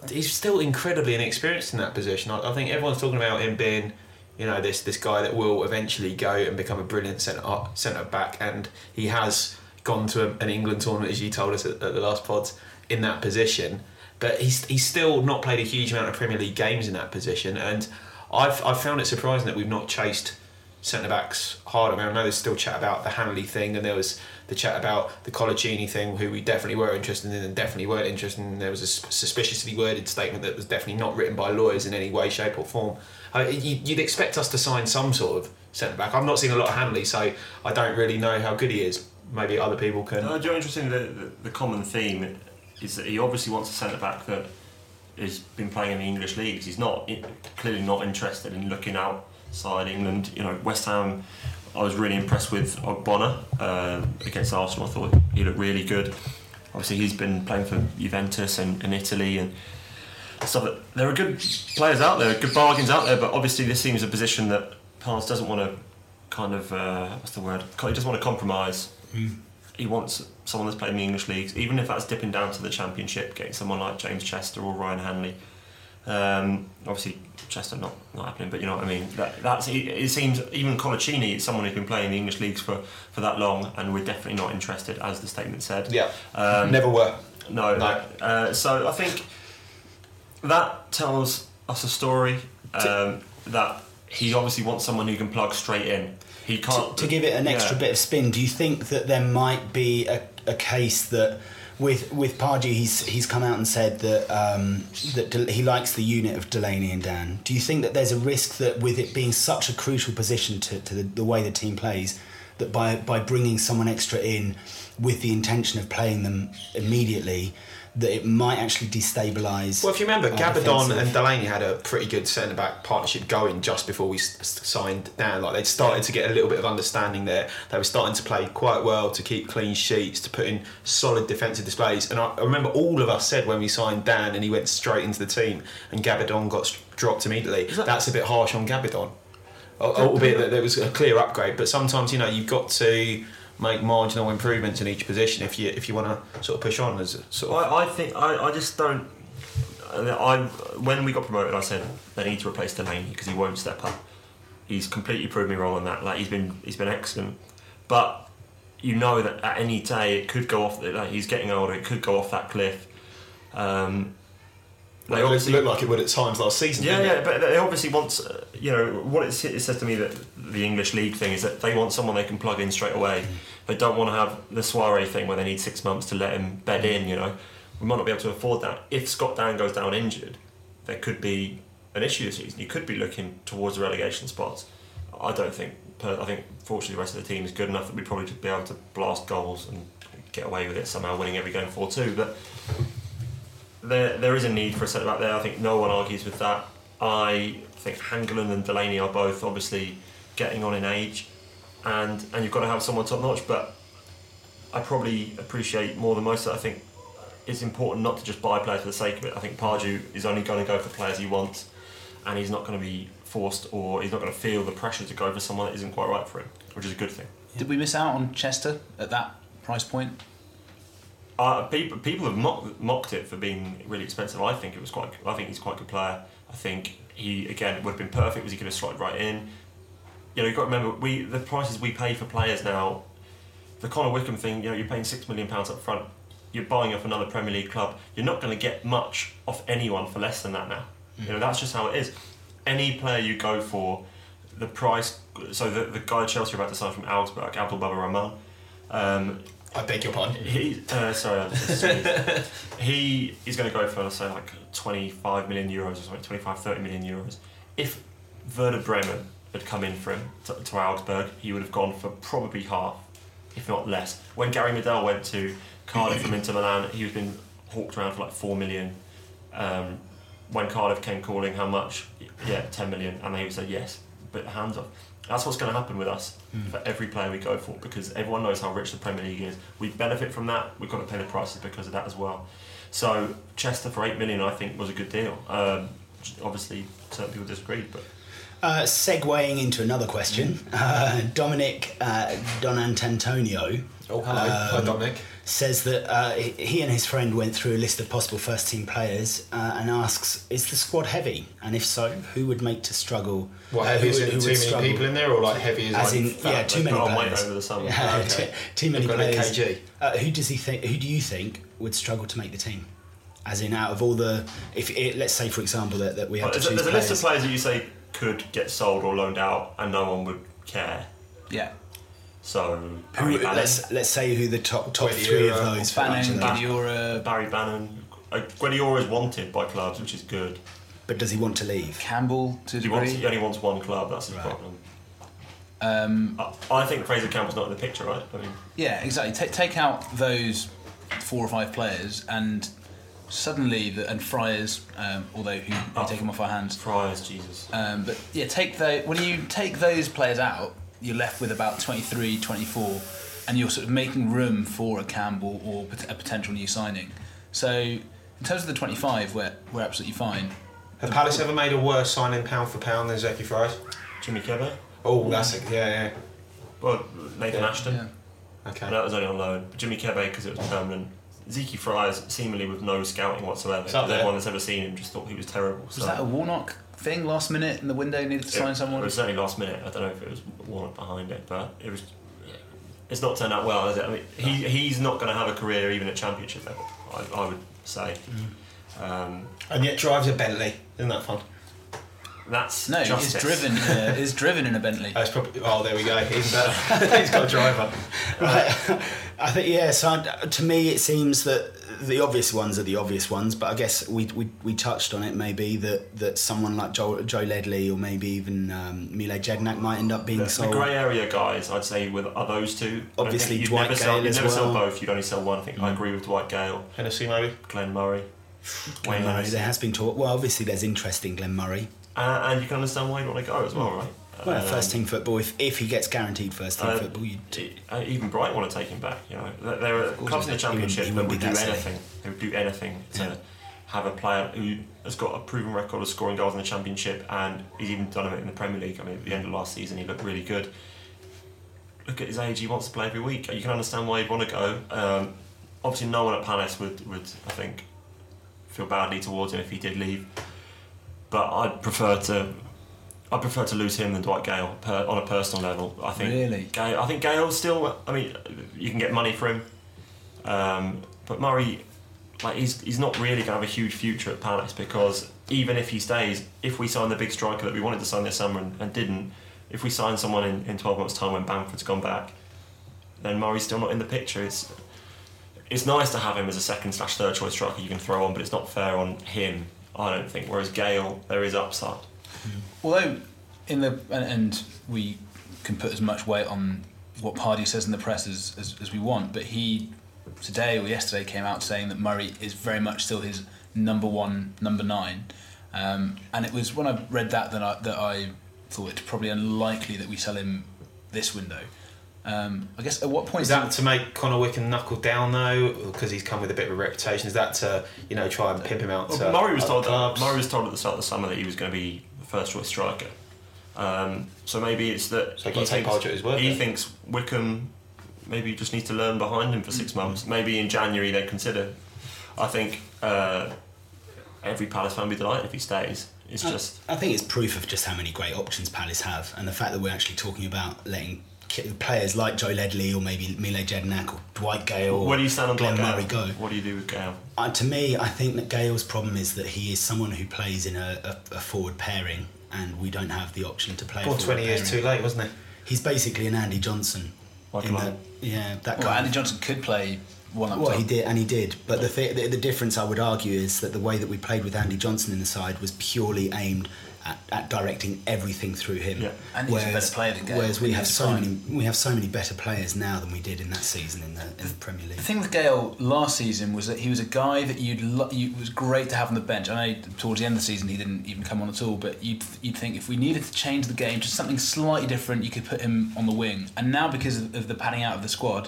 He's still incredibly inexperienced in that position. I, I think everyone's talking about him being, you know, this this guy that will eventually go and become a brilliant centre centre back, and he has gone to an England tournament, as you told us at the last pod, in that position, but he's he's still not played a huge amount of Premier League games in that position, and I've I've found it surprising that we've not chased centre-backs harder. I mean, I know there's still chat about the Hanley thing, and there was the chat about the Coloccini thing, who we definitely were interested in and definitely weren't interested in. There was a suspiciously worded statement that was definitely not written by lawyers in any way, shape or form. I mean, you'd expect us to sign some sort of centre-back. I've not seen a lot of Hanley, so I don't really know how good he is. Maybe other people can. No, it's interesting that the, the common theme is that he obviously wants a centre back that has been playing in the English leagues. He's not clearly not interested in looking outside England. You know, West Ham. I was really impressed with Bonner uh, against Arsenal. I thought he looked really good. Obviously, he's been playing for Juventus and, and Italy and stuff. There are good players out there, good bargains out there, but obviously this seems a position that Palace doesn't want to kind of uh, what's the word? He doesn't want to compromise. Mm. He wants someone that's played in the English leagues, even if that's dipping down to the Championship, getting someone like James Chester or Ryan Hanley. Um, obviously, Chester not, not happening, but you know what I mean. That, that's it, it seems even Coloccini is someone who's been playing in the English leagues for, for that long, and we're definitely not interested, as the statement said. Yeah, um, never were. No, no. Uh, so I think that tells us a story um, that he obviously wants someone who can plug straight in. He can't, to, to give it an extra yeah. bit of spin, do you think that there might be a, a case that with with Pardew, he's he's come out and said that um, that De- he likes the unit of Delaney and Dan? Do you think that there's a risk that with it being such a crucial position to, to the, the way the team plays, that by by bringing someone extra in with the intention of playing them immediately, that it might actually destabilise? Well, if you remember, Gabadon and Delaney had a pretty good centre-back partnership going just before we signed Dan. Like, they'd started to get a little bit of understanding there. They were starting to play quite well, to keep clean sheets, to put in solid defensive displays. And I remember all of us said when we signed Dan and he went straight into the team and Gabadon got dropped immediately, that- that's a bit harsh on Gabadon. Albeit that there was a clear upgrade, but sometimes, you know, you've got to make marginal improvements in each position if you if you want to sort of push on. As sort of I, I think I, I just don't. I when we got promoted, I said they need to replace Delaney because he won't step up. He's completely proved me wrong on that. Like, he's been he's been excellent, but you know that at any day it could go off. Like, he's getting older, it could go off that cliff. Um, They well, obviously looked like it would at times last season. Yeah, yeah, it? But they obviously want, uh, you know, what it says to me that the English league thing is that they want someone they can plug in straight away. Mm. They don't want to have the Soiree thing where they need six months to let him bed in. You know, we might not be able to afford that. If Scott Dan goes down injured, there could be an issue this season. You could be looking towards the relegation spots. I don't think. I think fortunately the rest of the team is good enough that we'd probably be able to blast goals and get away with it somehow, winning every game four two. But There, there is a need for a centre back there. I think no one argues with that. I think Hangeland and Delaney are both obviously getting on in age, and and you've got to have someone top notch. But I probably appreciate more than most that I think it's important not to just buy players for the sake of it. I think Pardew is only going to go for players he wants, and he's not going to be forced, or he's not going to feel the pressure to go for someone that isn't quite right for him, which is a good thing. Yeah. Did we miss out on Chester at that price point? Uh, people people have mocked, mocked it for being really expensive. I think it was quite. I think he's quite a good player. I think he again would have been perfect was he could have slotted right in. You know, you've got to remember we the prices we pay for players now. The Connor Wickham thing, you know, you're paying six million pounds up front. You're buying off another Premier League club. You're not going to get much off anyone for less than that now. Mm-hmm. You know, that's just how it is. Any player you go for, the price. So the the guy Chelsea are about to sign from Augsburg, Abdul Baba Rahman. Um, I beg your pardon. He, uh, sorry, I just, he is going to go for, let's say, like twenty-five million euros or something, twenty-five, thirty million euros. If Werder Bremen had come in for him to, to Augsburg, he would have gone for probably half, if not less. When Gary Medel went to Cardiff from Inter Milan, he was being hawked around for like four million. Um, when Cardiff came calling, how much? Yeah, ten million. And he said yes, but hands off. That's what's going to happen with us mm. for every player we go for, because everyone knows how rich the Premier League is. We benefit from that. We've got to pay the prices because of that as well. So Chester for eight million, I think, was a good deal. Um, obviously, certain people disagreed, but... Uh, segueing into another question, uh, Dominic uh, Donantantonio oh, hello. Um, Hi, Dominic. Says that uh, he and his friend went through a list of possible first-team players uh, and asks, is the squad heavy? And if so, who would make to struggle? What, heavy uh, who, is it who too many struggle? People in there, or like heavy is as like... As in, fat, yeah, too many players. Over the summer. Yeah, oh, okay. t- too many players. K G. Uh, who, does he think, who do you think would struggle to make the team? As in, out of all the... if it, let's say, for example, that, that we have well, to choose There's players. A list of players that you say... could get sold or loaned out, and no one would care. Yeah. So Barry who, let's let's say who the top top Guediora, three of those. Bannon, Guediora, Barry Bannon. Guediora is wanted by clubs, which is good. But does he want to leave? Campbell to he, wants, he only wants one club. That's his right. problem. Um, I, I think Fraser Campbell's not in the picture, right? I mean. Yeah, exactly. Take take out those four or five players and. Suddenly, the, and Friars, um, although he, he oh, take him off our hands. Friars, Jesus. Um, but yeah, take the, when you take those players out, you're left with about twenty-three, twenty-four, and you're sort of making room for a Campbell or a potential new signing. So in terms of the twenty-five, we're, we're absolutely fine. Have the Palace ever made a worse signing pound for pound than Zeki Friars? Jimmy Kebber? Oh, that's it, yeah, yeah. Well, Nathan yeah. Ashton. Yeah. Okay. And that was only on loan. Jimmy Kebber, because it was permanent. Zeki Friars, seemingly with no scouting whatsoever. Everyone that's ever seen him just thought he was terrible. So. Was that a Warnock thing last minute in the window? Needed to it, sign someone? It was certainly last minute. I don't know if it was Warnock behind it, but it was. It's not turned out well, has it? I mean, he he's not going to have a career even at Championship level. I, I would say. Mm. Um, and yet drives a Bentley. Isn't that fun? That's no. Justice. He's driven. Uh, is driven in a Bentley. Oh, probably, oh there we go. He's better. He's got a driver. Right. I think yeah. So I, to me, it seems that the obvious ones are the obvious ones. But I guess we we, we touched on it. Maybe that, that someone like Joe Joe Ledley or maybe even um, Milej Jedinak might end up being the, sold. The grey area guys, I'd say, with are those two. Obviously, you'd Dwight Gayle as well. You never well. sell both. You'd only sell one. I think mm. I agree with Dwight Gayle. Hennessey, maybe Glenn Murray. Wayne Murray. There has been talk. Well, obviously, there's interest in Glenn Murray. Uh, and you can understand why you want to go as well, right? Well, um, first team football. If, if he gets guaranteed first team uh, football, you t- even Brighton want to take him back. You know, there are clubs in the Championship that would do anything. They would do anything to yeah. have a player who has got a proven record of scoring goals in the Championship, and he's even done it in the Premier League. I mean, at the end of last season, he looked really good. Look at his age; he wants to play every week. You can understand why he'd want to go. Um, obviously, no one at Palace would, would, I think, feel badly towards him if he did leave. But I'd prefer to, I prefer to lose him than Dwight Gayle per, on a personal level. I think. Really. Gayle, I think Gayle's still. I mean, you can get money for him, um, but Murray, like he's he's not really going to have a huge future at Palace because even if he stays, if we sign the big striker that we wanted to sign this summer and, and didn't, if we sign someone in, in twelve months' time when Bamford's gone back, then Murray's still not in the picture. It's it's nice to have him as a second slash third choice striker you can throw on, but it's not fair on him. I don't think. Whereas Gayle, there is upside. Mm. Although, in the and, and we can put as much weight on what Pardew says in the press as, as as we want, but he today or yesterday came out saying that Murray is very much still his number one, number nine, um, and it was when I read that that I, that I thought it's probably unlikely that we sell him this window. Um, I guess at what point is that we... to make Connor Wickham knuckle down though, because he's come with a bit of a reputation? Is that to you know try and pimp him out? Well, to Murray was told that, Murray was told at the start of the summer that he was going to be the first choice striker. Um, so maybe it's that so he, thinks, take part of it as well, he thinks Wickham maybe he just needs to learn behind him for six months. Maybe in January they consider. I think uh, every Palace fan would be delighted if he stays. It's I, just. I think it's proof of just how many great options Palace have, and the fact that we're actually talking about letting players like Joe Ledley or maybe Mile Jedinak or Dwight Gayle or Glenn Murray go. What do you do with Gayle? Uh, to me, I think that Gale's problem is that he is someone who plays in a, a, a forward pairing, and we don't have the option to play. Well, twenty years too late, wasn't he? He's basically an Andy Johnson. Like in that, yeah, that well, guy. Andy Johnson could play one up well, top. Well, he did, and he did. But yeah. the, th- the the difference, I would argue, is that the way that we played with Andy Johnson in the side was purely aimed at, at directing everything through him. Yeah. And he's a better player than Gayle. Whereas we have so time. many, we have so many better players now than we did in that season in the in the Premier League. The thing with Gayle last season was that he was a guy that you'd lo- you, was great to have on the bench. I know towards the end of the season he didn't even come on at all, but you'd you'd think if we needed to change the game to something slightly different, you could put him on the wing. And now because of, of the padding out of the squad,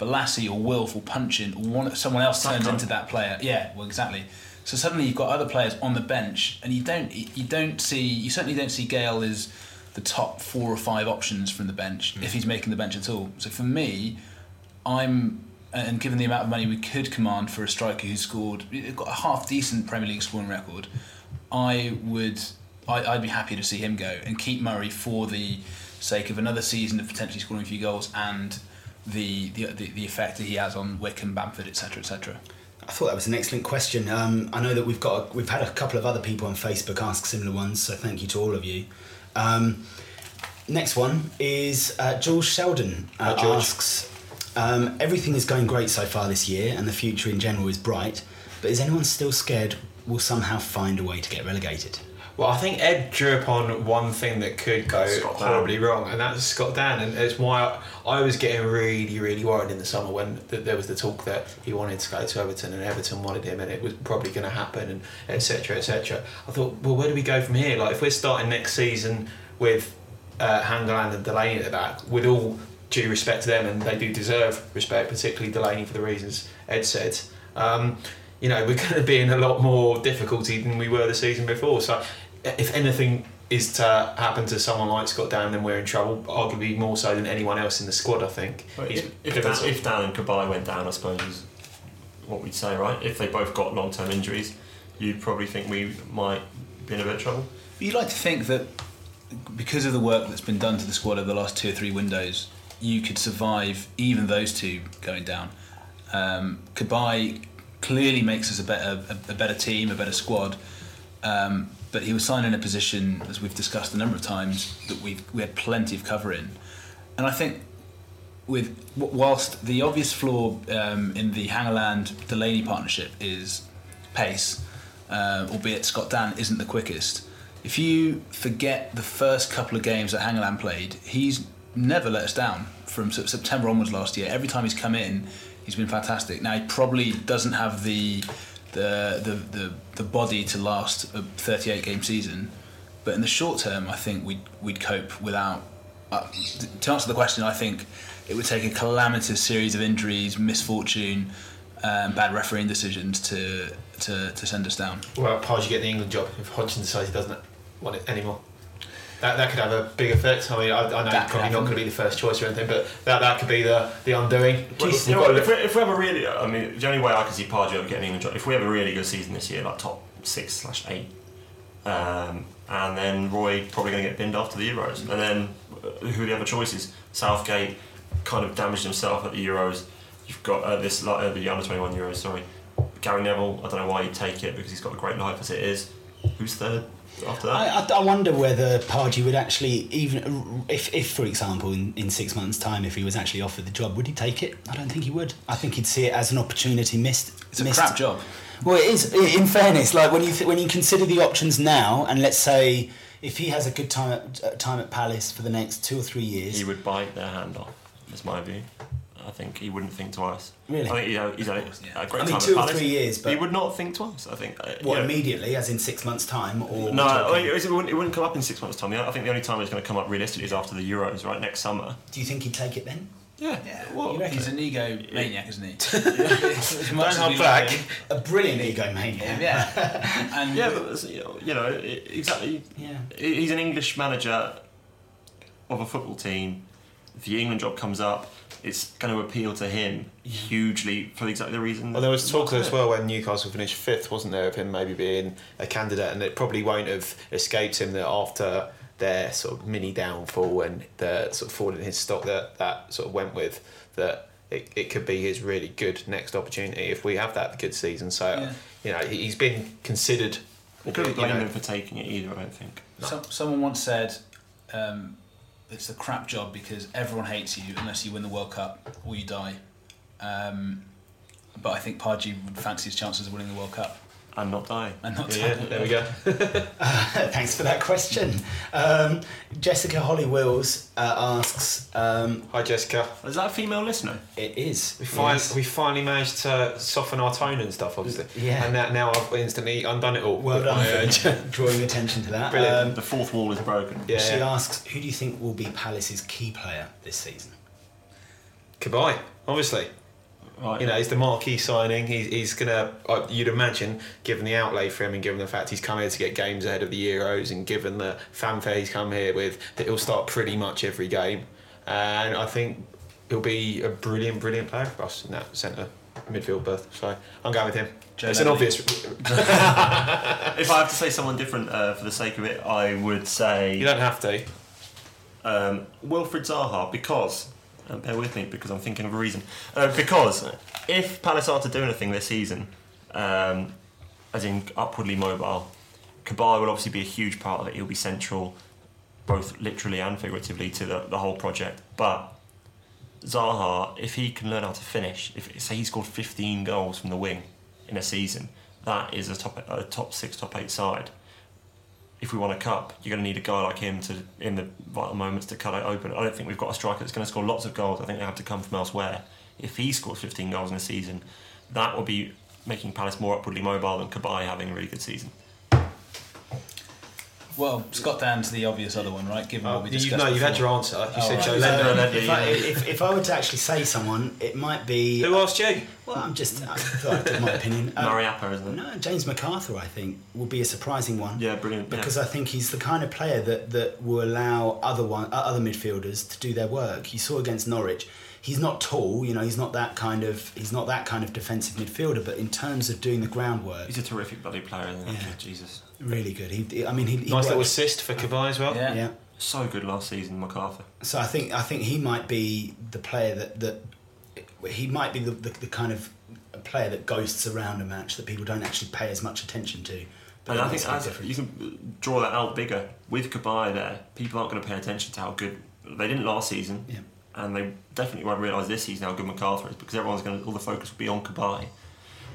Bolasie or Wilf or Puncheon or one, someone else turns into that player. Yeah, well, exactly. So suddenly you've got other players on the bench, and you don't you don't see you certainly don't see Gayle as the top four or five options from the bench mm. if he's making the bench at all. So for me, I'm and given the amount of money we could command for a striker who's scored got a half decent Premier League scoring record, I would I, I'd be happy to see him go and keep Murray for the sake of another season of potentially scoring a few goals and the the the, the effect that he has on Wickham, Bamford, et cetera, et cetera. I thought that was an excellent question. Um, I know that we've got we've had a couple of other people on Facebook ask similar ones, so thank you to all of you. Um, next one is uh, George Sheldon uh, Hi, George. asks, um, everything is going great so far this year and the future in general is bright, but is anyone still scared we'll somehow find a way to get relegated? Well, I think Ed drew upon one thing that could go horribly wrong, and that's Scott Dan, and it's why I, I was getting really, really worried in the summer when th- there was the talk that he wanted to go to Everton, and Everton wanted him, and it was probably going to happen, and et cetera, et cetera. I thought, well, where do we go from here? Like, if we're starting next season with uh, Hangeland and Delaney at the back, with all due respect to them, and they do deserve respect, particularly Delaney for the reasons Ed said. Um, you know, we're going to be in a lot more difficulty than we were the season before. So if anything is to happen to someone like Scott Downing, then we're in trouble, arguably more so than anyone else in the squad, I think. If, if, Dan, if Dan and Cabaye went down, I suppose is what we'd say, right? If they both got long-term injuries, you'd probably think we might be in a bit of trouble. You'd like to think that because of the work that's been done to the squad over the last two or three windows, you could survive even those two going down. Um, Cabaye clearly makes us a better a, a better team, a better squad, um, but he was signed in a position, as we've discussed a number of times, that we we had plenty of cover in. And I think with whilst the obvious flaw um, in the Hangeland-Delaney partnership is pace, uh, albeit Scott Dan isn't the quickest, if you forget the first couple of games that Hangeland played, he's never let us down from sort of September onwards last year. Every time he's come in, he's been fantastic. Now, he probably doesn't have the the the the, the body to last a thirty-eight game season, but in the short term, I think we'd we'd cope without. Uh, to answer the question, I think it would take a calamitous series of injuries, misfortune, um, bad refereeing decisions to to to send us down. Well, how do you get the England job if Hodgson decides he doesn't want it anymore? That that could have a big effect. I mean, I, I know that probably not going to be the first choice or anything, but that, that could be the, the undoing. Well, Jeez, you know, if, we, if we have a really, I mean, the only way I can see Pardew ever getting England job, if we have a really good season this year, like top six slash eight, um, and then Roy probably going to get binned after the Euros, and then who are the other choices? Southgate kind of damaged himself at the Euros. You've got uh, this uh, the under twenty-one Euros. Sorry, Gary Neville. I don't know why he'd take it because he's got a great life as it is. Who's third? After that. I, I wonder whether Pardew would actually, even if, if for example, in, in six months' time, if he was actually offered the job, would he take it? I don't think he would. I think he'd see it as an opportunity missed. It's a missed. crap job. Well, it is. In fairness, like when you th- when you consider the options now, and let's say if he has a good time at, time at Palace for the next two or three years, he would bite their hand off. That's my view. I think he wouldn't think twice. Really? I think you know, he's had a great I mean, time two or three years, but... He would not think twice, I think. Uh, what, you know, immediately, as in six months' time? Or no, it wouldn't, it wouldn't come up in six months' time. I think the only time it's going to come up realistically is after the Euros, right, next summer. Do you think he'd take it then? Yeah. yeah. Well, he's an ego maniac, isn't he? Don't hold back. A brilliant ego maniac. Yeah. and yeah, but, you know, exactly. Yeah. He's an English manager of a football team the England job comes up, it's going to appeal to him hugely for exactly the reason. Well, there was talk as well when Newcastle finished fifth, wasn't there, of him maybe being a candidate, and it probably won't have escaped him that after their sort of mini downfall and the sort of fall in his stock that that sort of went with, that it, it could be his really good next opportunity if we have that good season. So, yeah. you know, he's been considered. We couldn't blame him for taking it either, I don't think. No. Some, someone once said... Um, it's a crap job because everyone hates you unless you win the World Cup or you die. Um, but I think Pardew would fancy his chances of winning the World Cup. And not die. And not yeah, die. Yeah, there we go. uh, thanks for that question. Um, Jessica Holly-Wills uh, asks... Um, Hi, Jessica. Is that a female listener? It is. We, fin- yes. we finally managed to soften our tone and stuff, obviously. Yeah. And that, now I've instantly undone it all. Well done for drawing attention to that. Brilliant. Um, the fourth wall is broken. Yeah. She asks, who do you think will be Palace's key player this season? Cabaye, obviously. Right. You know, he's the marquee signing. He's, he's going to, you'd imagine, given the outlay for him and given the fact he's come here to get games ahead of the Euros and given the fanfare he's come here with, that he'll start pretty much every game. And I think he'll be a brilliant, brilliant player for us in that centre midfield berth. So I'm going with him. Joe it's Ledley. An obvious... If I have to say someone different uh, for the sake of it, I would say... You don't have to. Um, Wilfried Zaha, because... And bear with me because I'm thinking of a reason. Uh, because if Palace are to do anything this season, um, as in upwardly mobile, Cabaye will obviously be a huge part of it. He'll be central, both literally and figuratively, to the, the whole project. But Zaha, if he can learn how to finish, if say he scored fifteen goals from the wing in a season, that is a top a top six, top eight side. If we want a cup, you're going to need a guy like him to in the vital moments to cut it open. I don't think we've got a striker that's going to score lots of goals. I think they have to come from elsewhere. If he scores fifteen goals in a season, that will be making Palace more upwardly mobile than Cabaye having a really good season. Well, Scott, down to the obvious other one, right? Given oh, what we discussed. You, no, you've before. Had your answer. You oh, said right. Joe Ledley. If, yeah. if, if I were to actually say someone, it might be. Who asked you? Well, I'm just. I thought I'd give my opinion. Um, Mariappa, isn't it? No, James MacArthur, I think, will be a surprising one. Yeah, brilliant. Because yeah. I think he's the kind of player that, that will allow other one, other midfielders to do their work. You saw against Norwich. He's not tall, you know. He's not that kind of. He's not that kind of defensive midfielder. But in terms of doing the groundwork, he's a terrific bloody player, isn't he? Yeah. Jesus, really good. He, I mean, he, he nice little assist for Cabaye as well. Yeah. yeah, so good last season, MacArthur. So I think I think he might be the player that that he might be the, the, the kind of player that ghosts around a match that people don't actually pay as much attention to. But and I think as you can draw that out bigger with Cabaye there, people aren't going to pay attention to how good they didn't last season. Yeah. And they definitely won't realise this season how good MacArthur is because everyone's going to, all the focus will be on Cabaye.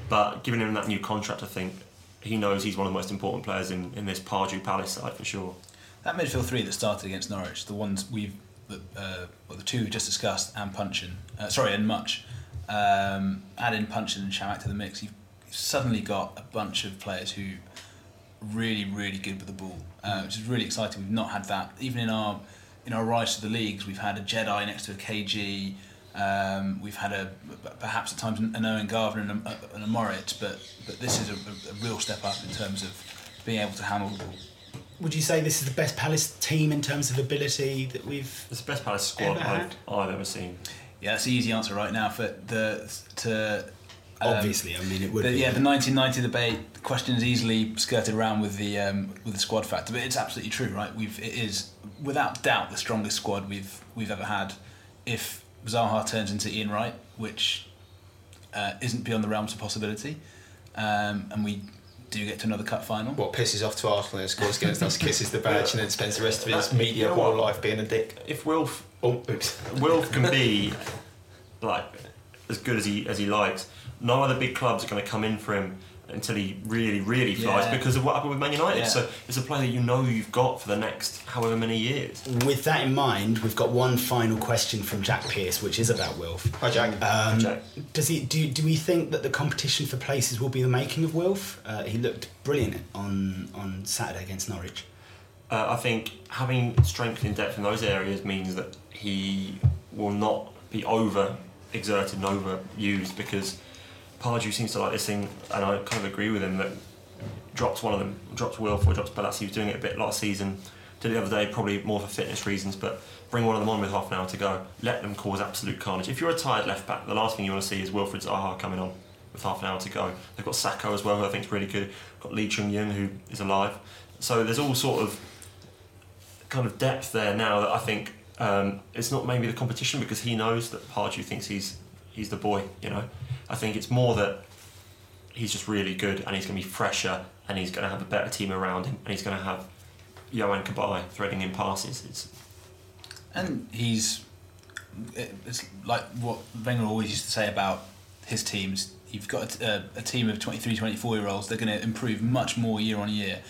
But giving him that new contract, I think he knows he's one of the most important players in, in this Pardew Palace side for sure. That midfield three that started against Norwich, the ones we've, the, uh, well, the two we just discussed, and Puncheon, uh, sorry, and Mutch, um, add in Puncheon and Shamak to the mix, you've suddenly got a bunch of players who really, really good with the ball, uh, which is really exciting. We've not had that, even in our. In our rise to the leagues, we've had a Jedi next to a K G. Um, we've had a perhaps at times an Owen Garvin and a, a, and a Moritz, but but this is a, a, a real step up in terms of being able to handle the ball. Would you say this is the best Palace team in terms of ability that we've? It's the best Palace squad ever I've, I've ever seen. Yeah, that's the easy answer right now for the to. Um, Obviously, I mean it would. The, be. Yeah, the nineteen ninety debate the question is easily skirted around with the um, with the squad factor, but it's absolutely true, right? We've it is without doubt the strongest squad we've we've ever had. If Zaha turns into Ian Wright, which uh, isn't beyond the realms of possibility, um, and we do get to another cup final, what pisses off to Arsenal and scores against us, kisses the badge, and then spends the rest of his media wildlife being a dick. If Wilf, oh, oops, Wilf can be like as good as he as he likes. No other big clubs are going to come in for him until he really, really flies yeah. because of what happened with Man United. Yeah. So it's a player that you know you've got for the next however many years. With that in mind, we've got one final question from Jack Pearce, which is about Wilf. Hi, Jack. Um, Hi, Jack. Does he, do, do we think that the competition for places will be the making of Wilf? Uh, he looked brilliant on, on Saturday against Norwich. Uh, I think having strength and depth in those areas means that he will not be over-exerted and over-used because... Pardew seems to like this thing, and I kind of agree with him, that drops one of them, drops Wilf or drops Bolasie. He was doing it a bit last season, did it the other day, probably more for fitness reasons, but bring one of them on with half an hour to go, let them cause absolute carnage. If you're a tired left-back, the last thing you want to see is Wilfried Zaha coming on with half an hour to go. They've got Sakho as well, who I think is really good. Got Lee Chung-Yung, who is alive. So there's all sort of kind of depth there now that I think um, it's not maybe the competition, because he knows that Pardew thinks he's he's the boy, you know. I think it's more that he's just really good and he's going to be fresher and he's going to have a better team around him and he's going to have Yohan Cabaye threading in passes. It's and he's... It's like what Wenger always used to say about his teams. You've got a, a team of twenty-three, twenty-four-year-olds. They're going to improve much more year on year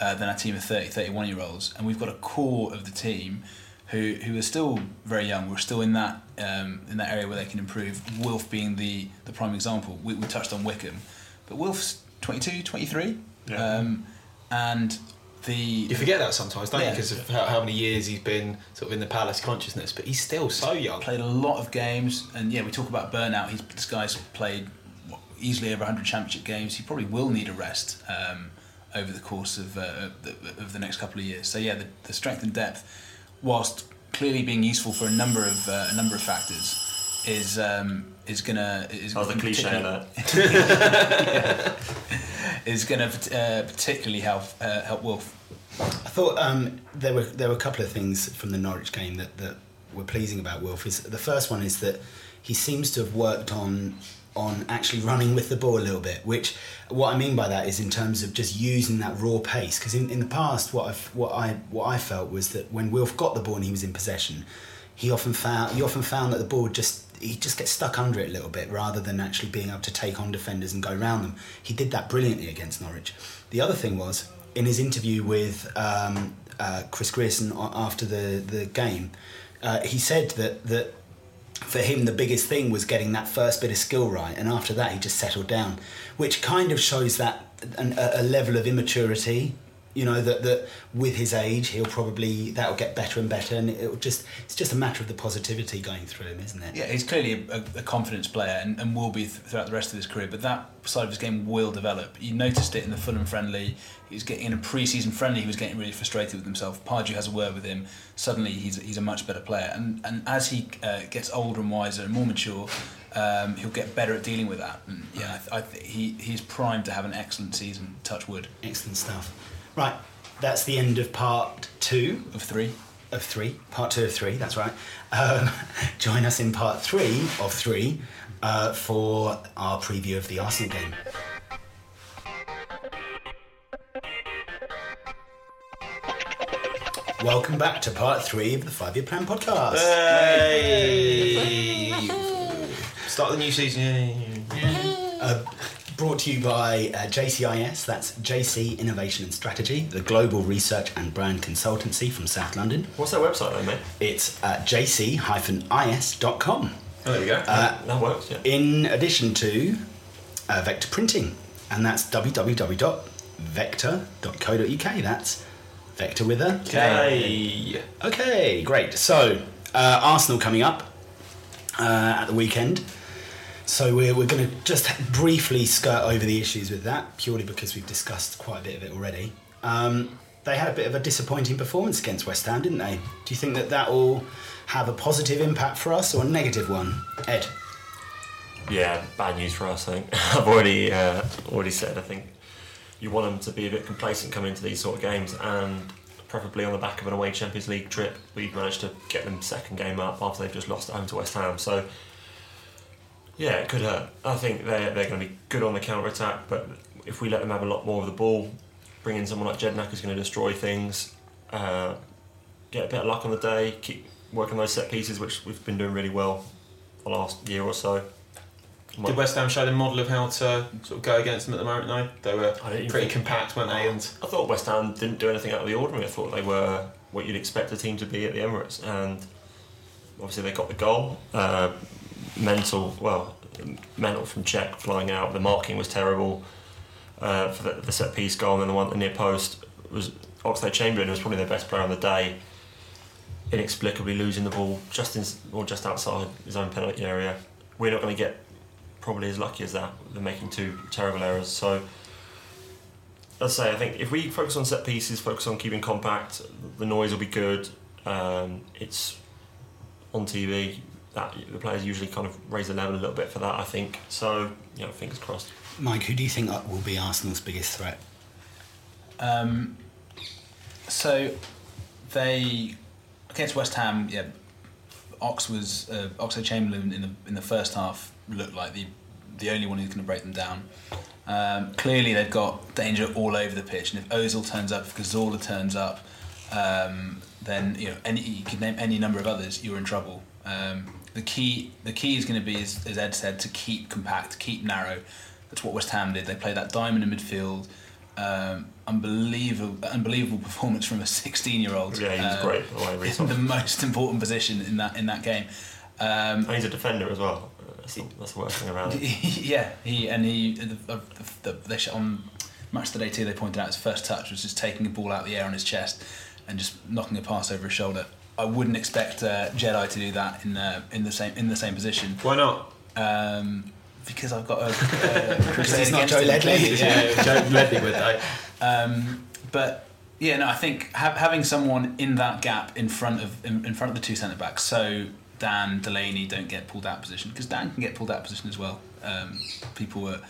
uh, than a team of thirty, thirty-one-year-olds. And we've got a core of the team who who are still very young. We're still in that um, in that area where they can improve. Wilf being the, the prime example. We, we touched on Wickham. But Wilf's twenty-two, twenty-three. Yeah. Um, and... The, you forget that sometimes, don't yeah. you, because of how, how many years he's been sort of in the Palace consciousness, but he's still so young. Played a lot of games, and yeah, we talk about burnout. He's, this guy's played what, easily over one hundred championship games. He probably will need a rest um, over the course of uh, the, of the next couple of years. So yeah, the, the strength and depth, whilst clearly being useful for a number of uh, a number of factors, is um, is gonna is oh, the cliche that. Is going to uh, particularly help uh, help Wolf. I thought um, there were there were a couple of things from the Norwich game that, that were pleasing about Wolf. Is the first one is that he seems to have worked on on actually running with the ball a little bit. Which what I mean by that is in terms of just using that raw pace. Because in, in the past, what I what I what I felt was that when Wolf got the ball and he was in possession, he often found he often found that the ball just. He just gets stuck under it a little bit rather than actually being able to take on defenders and go round them. He did that brilliantly against Norwich. The other thing was, in his interview with um, uh, Chris Grierson after the, the game, uh, he said that, that for him the biggest thing was getting that first bit of skill right, and after that he just settled down, which kind of shows that an, a level of immaturity. You know, that, that with his age, he'll probably, that'll get better and better, and it'll just, it's just a matter of the positivity going through him, isn't it? Yeah, he's clearly a, a confidence player and, and will be th- throughout the rest of his career, but that side of his game will develop. You noticed it in the Fulham friendly. He was getting in a pre-season friendly, he was getting really frustrated with himself. Pardew has a word with him. Suddenly, he's he's a much better player. And, and as he uh, gets older and wiser and more mature, Um, he'll get better at dealing with that. And yeah, I, I th- he he's primed to have an excellent season. Touch wood. Excellent stuff. Right, that's the end of part two of three of three. Part two of three. That's right. Um, join us in part three of three uh, for our preview of the Arsenal game. Welcome back to part three of the Five Year Plan Podcast. Hey. Hey. Start the new season. Uh, brought to you by uh, J C I S, that's J C Innovation and Strategy, the global research and brand consultancy from South London. What's that website though, mate? It's uh, j c dash i s dot com. Oh, there we go. Uh, that works, yeah. In addition to uh, Vector Printing, and that's w w w dot vector dot co dot u k. That's Vector with a K. Okay, great. So, uh, Arsenal coming up uh, at the weekend. So we're we're going to just briefly skirt over the issues with that, purely because we've discussed quite a bit of it already. Um, they had a bit of a disappointing performance against West Ham, didn't they? Do you think that that will have a positive impact for us or a negative one? Ed? Yeah, bad news for us, I think. I've already uh, already said, I think you want them to be a bit complacent coming into these sort of games, and preferably on the back of an away Champions League trip. We've managed to get them second game up after they've just lost at home to West Ham, so... Yeah, it could hurt. I think they're, they're going to be good on the counter-attack, but if we let them have a lot more of the ball, bring in someone like Jedinak who's going to destroy things, uh, get a bit of luck on the day, keep working those set pieces, which we've been doing really well the last year or so. Might Did West Ham show the model of how to sort of go against them at the moment, though? No? They were pretty think... compact, weren't they? And I thought West Ham didn't do anything out of the ordinary. I thought they were what you'd expect a team to be at the Emirates, and obviously they got the goal. Uh, Mental, well, mental from Czech flying out. The marking was terrible uh, for the, the set piece goal, and then the one at the near post was Oxlade-Chamberlain, who was probably their best player on the day, inexplicably losing the ball just in, or just outside his own penalty area. We're not going to get probably as lucky as that. They're making two terrible errors. So, as I say, I think if we focus on set pieces, focus on keeping compact, the noise will be good. Um, it's on T V, that the players usually kind of raise the level a little bit for that, I think. So, you know, fingers crossed. Mike, who do you think will be Arsenal's biggest threat? Um, so, they against West Ham, yeah, Ox was uh, Oxlade-Chamberlain in the in the first half looked like the the only one who's going to break them down. Um, clearly, they've got danger all over the pitch, and if Ozil turns up, if Cazorla turns up, um, then you know any you could name any number of others, you're in trouble. Um, the key the key is going to be, as, as Ed said, to keep compact, keep narrow. That's what West Ham did. They played that diamond in midfield. Um, unbelievable, unbelievable performance from a sixteen-year-old. Yeah, he was um, great. Well, he's in the most important position in that in that game. Um, and he's a defender as well. That's, he, that's the worst thing around. He, yeah, he and he. The, the, the, they on Match of the Day too. They pointed out his first touch was just taking a ball out of the air on his chest and just knocking a pass over his shoulder. I wouldn't expect uh, Jedi to do that in the in the same in the same position. Why not? Um, Because I've got a, a crusade it's not Joe Ledley. Yeah, Joe Ledley would though. Um, but yeah, no, I think ha- having someone in that gap in front of in, in front of the two centre backs, so Dan, Delaney don't get pulled out of position, because Dan can get pulled out of position as well. Um, people were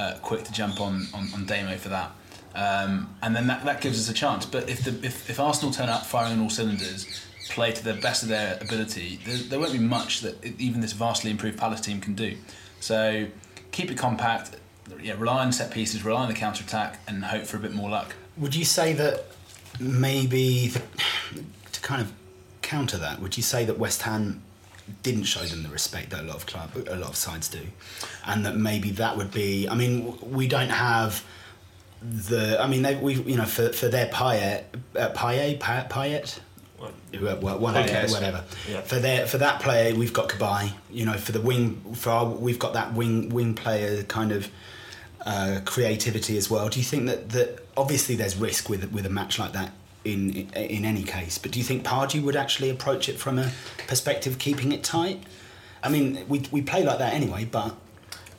uh, quick to jump on on, on Damo for that, um, and then that, that gives us a chance. But if the if, if Arsenal turn up firing on all cylinders, play to the best of their ability, there, there won't be much that even this vastly improved Palace team can do. So keep it compact, yeah, rely on set pieces, rely on the counter-attack and hope for a bit more luck. Would you say that maybe, the, to kind of counter that, would you say that West Ham didn't show them the respect that a lot of club, a lot of sides do? And that maybe that would be, I mean, we don't have the, I mean, they, we, you know, for, for their Payet, uh, Payet, Payet, Payet? Well, whatever, whatever. Yeah. For their for that player, we've got Cabaye. You know, for the wing, for our, we've got that wing wing player kind of uh, creativity as well. Do you think that, that obviously there's risk with with a match like that in in any case? But do you think Pardew would actually approach it from a perspective of keeping it tight? I mean, we we play like that anyway. But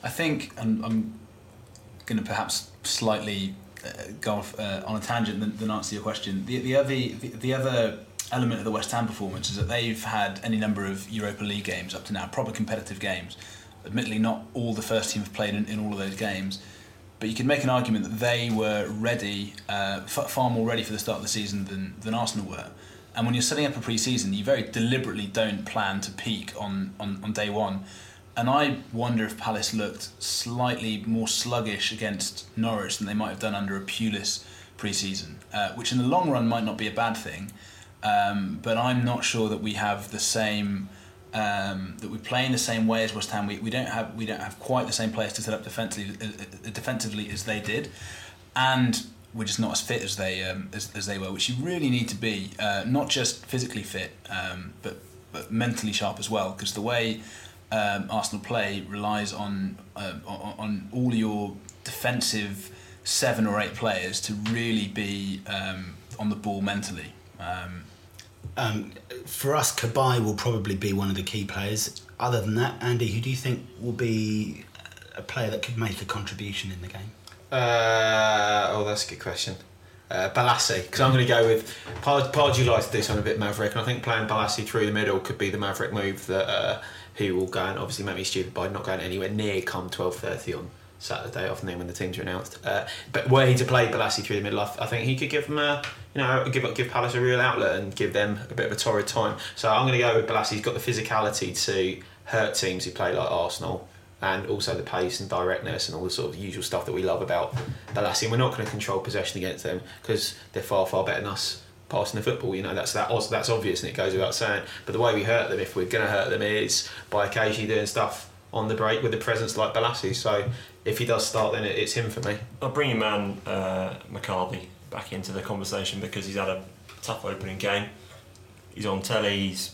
I think I'm, I'm going to perhaps slightly uh, go off uh, on a tangent than, than answer your question. The the other the, the other element of the West Ham performance is that they've had any number of Europa League games up to now, proper competitive games. Admittedly, not all the first team have played in, in all of those games, but you can make an argument that they were ready, uh, f- far more ready for the start of the season than, than Arsenal were. And when you're setting up a pre-season, you very deliberately don't plan to peak on, on, on day one. And I wonder if Palace looked slightly more sluggish against Norwich than they might have done under a Pulis pre-season, uh, which in the long run might not be a bad thing. Um, but I'm not sure that we have the same um, that we play in the same way as West Ham. We, we don't have we don't have quite the same players to set up defensively uh, defensively as they did, and we're just not as fit as they um, as, as they were. Which you really need to be, uh, not just physically fit, um, but but mentally sharp as well. Because the way um, Arsenal play relies on uh, on, on all your defensive seven or eight players to really be um, on the ball mentally. Um, Um, for us, Cabaye will probably be one of the key players. Other than that, Andy, who do you think will be a player that could make a contribution in the game? Uh, oh, that's a good question. Uh, Bolasie, because I'm going to go with Pardew. Pardew likes to do something a bit maverick, and I think playing Bolasie through the middle could be the maverick move that uh, he will go and obviously make me stupid by not going anywhere near come twelve thirty on Saturday afternoon when the teams are announced. Uh, but were he to play Bolasie through the middle, I, th- I think he could give them a, you know, give give Palace a real outlet and give them a bit of a torrid time. So I'm going to go with Bolasie. He's got the physicality to hurt teams who play like Arsenal, and also the pace and directness and all the sort of usual stuff that we love about Bolasie. And we're not going to control possession against them because they're far far better than us passing the football. You know, that's that that's obvious and it goes without saying. But the way we hurt them, if we're going to hurt them, is by occasionally doing stuff on the break with a presence like Bolasie. So if he does start, then it's him for me. I'll bring your man uh, McCarthy back into the conversation because he's had a tough opening game. He's on telly. He's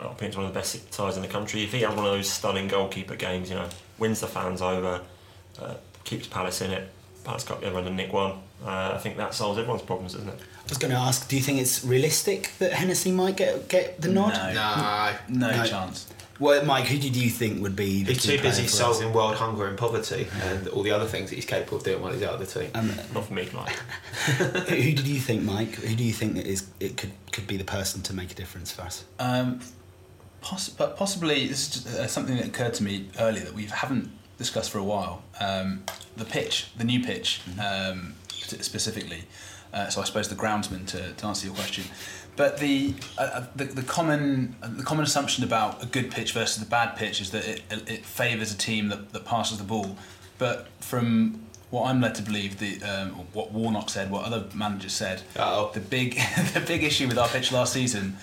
uh, up into one of the best sides in the country. If he had one of those stunning goalkeeper games, you know, wins the fans over, uh, keeps Palace in it. Palace got the other end and nick one. Uh, I think that solves everyone's problems, doesn't it? I was going to ask, do you think it's realistic that Hennessy might get get the nod? No, no, no, no chance. Well, Mike, who do you think would be the He's too busy solving us? World hunger and poverty yeah. and all the other things that he's capable of doing while he's out of the team. Um, Not for me, Mike. Who do you think, Mike? Who do you think that is it could could be the person to make a difference for us? Um, Poss- but possibly, this is just, uh, something that occurred to me earlier that we haven't discussed for a while. Um, the pitch, the new pitch, mm-hmm. um, specifically. Uh, so I suppose the groundsman to, to answer your question. But the, uh, the the common the common assumption about a good pitch versus a bad pitch is that it it favours a team that, that passes the ball. But from what I'm led to believe, the um, what Warnock said, what other managers said, Uh-oh. the big the big issue with our pitch last season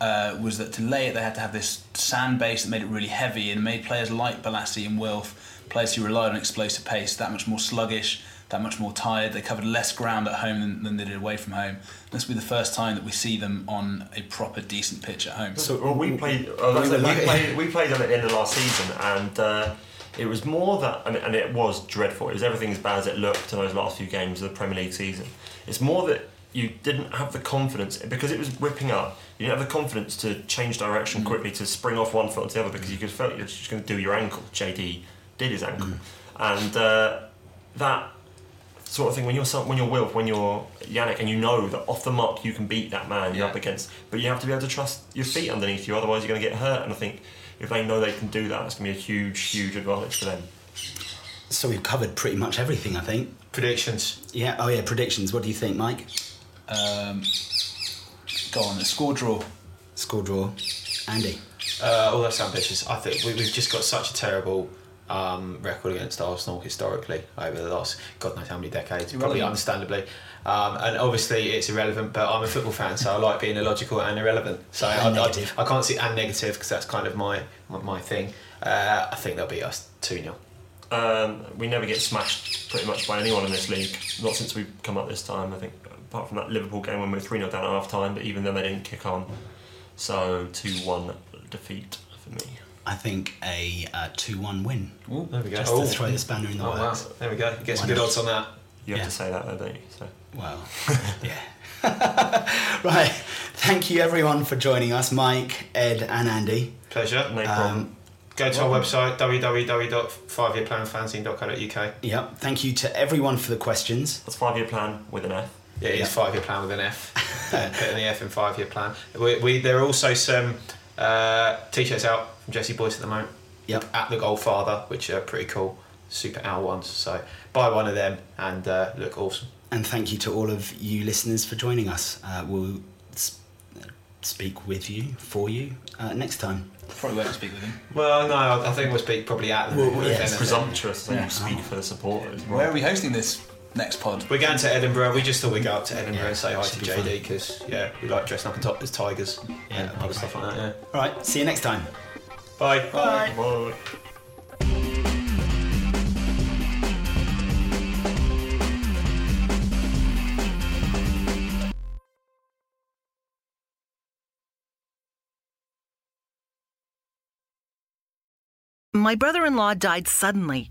uh, was that to lay it, they had to have this sand base that made it really heavy and made players like Bolasie and Wilf, players who relied on explosive pace, that much more sluggish, that much more tired. They covered less ground at home than, than they did away from home. This will be the first time that we see them on a proper decent pitch at home. So well, we played uh, we, we played we played them at the end of last season, and uh, it was more that, and, and it was dreadful. It was everything as bad as it looked in those last few games of the Premier League season. It's more that you didn't have the confidence, because it was whipping up, you didn't have the confidence to change direction mm. quickly, to spring off one foot onto the other, because you could feel you're just going to do your ankle. J D did his ankle. Mm. And uh, that sort of thing, when you're when you're Wilf, when you're Yannick, and you know that off the mark you can beat that man you're yeah. up against, but you have to be able to trust your feet underneath you, otherwise you're going to get hurt. And I think if they know they can do that, it's going to be a huge, huge advantage for them. So we've covered pretty much everything, I think. Predictions. Yeah. Oh yeah, predictions. What do you think, Mike? Um, go on, a score draw. Score draw. Andy. Uh, oh, that's ambitious. I think we, we've just got such a terrible Um, record against Arsenal historically over the last God knows how many decades, probably understandably, um, and obviously it's irrelevant, but I'm a football fan, so I like being illogical and irrelevant, so and I, I, I can't see and negative, because that's kind of my my, my thing. uh, I think they'll beat us two nil. Um, we never get smashed pretty much by anyone in this league, not since we've come up this time, I think, apart from that Liverpool game when we were three nil down at half time, but even then they didn't kick on. So two one defeat for me. I think a uh, two one win. Ooh, there we go. Just oh. to throw the spanner in the oh, works. Wow. There we go. You get some good odds on that. You have yeah. to say that, though, don't you? So. Well, yeah. Right. Thank you, everyone, for joining us. Mike, Ed and Andy. Pleasure. No problem. Um, go to well, our website, w w w dot five year plan fanzine dot co dot u k. Yep. Thank you to everyone for the questions. That's Five Year Plan with an F. Yeah, it yep. is Five Year Plan with an F. Putting the F in Five Year Plan. We, we, there are also some uh, T-shirts out from Jesse Boyce at the moment, yep. at the Goldfather, which are pretty cool, super owl ones. So buy one of them and uh, look awesome. And thank you to all of you listeners for joining us. Uh, we'll sp- speak with you, for you, uh, next time. Probably won't speak with him. Well, no, I think we'll speak probably at them. Well, yes. It's presumptuous that yeah. you speak oh. for the supporters. Where are we hosting this next pod? We're going to Edinburgh. We just thought we'd go up to Edinburgh yeah, and say hi to J D, because yeah, we like dressing up as tigers yeah, and other right. stuff like that. Yeah. All right, see you next time. Bye. Bye. Bye. My brother-in-law died suddenly,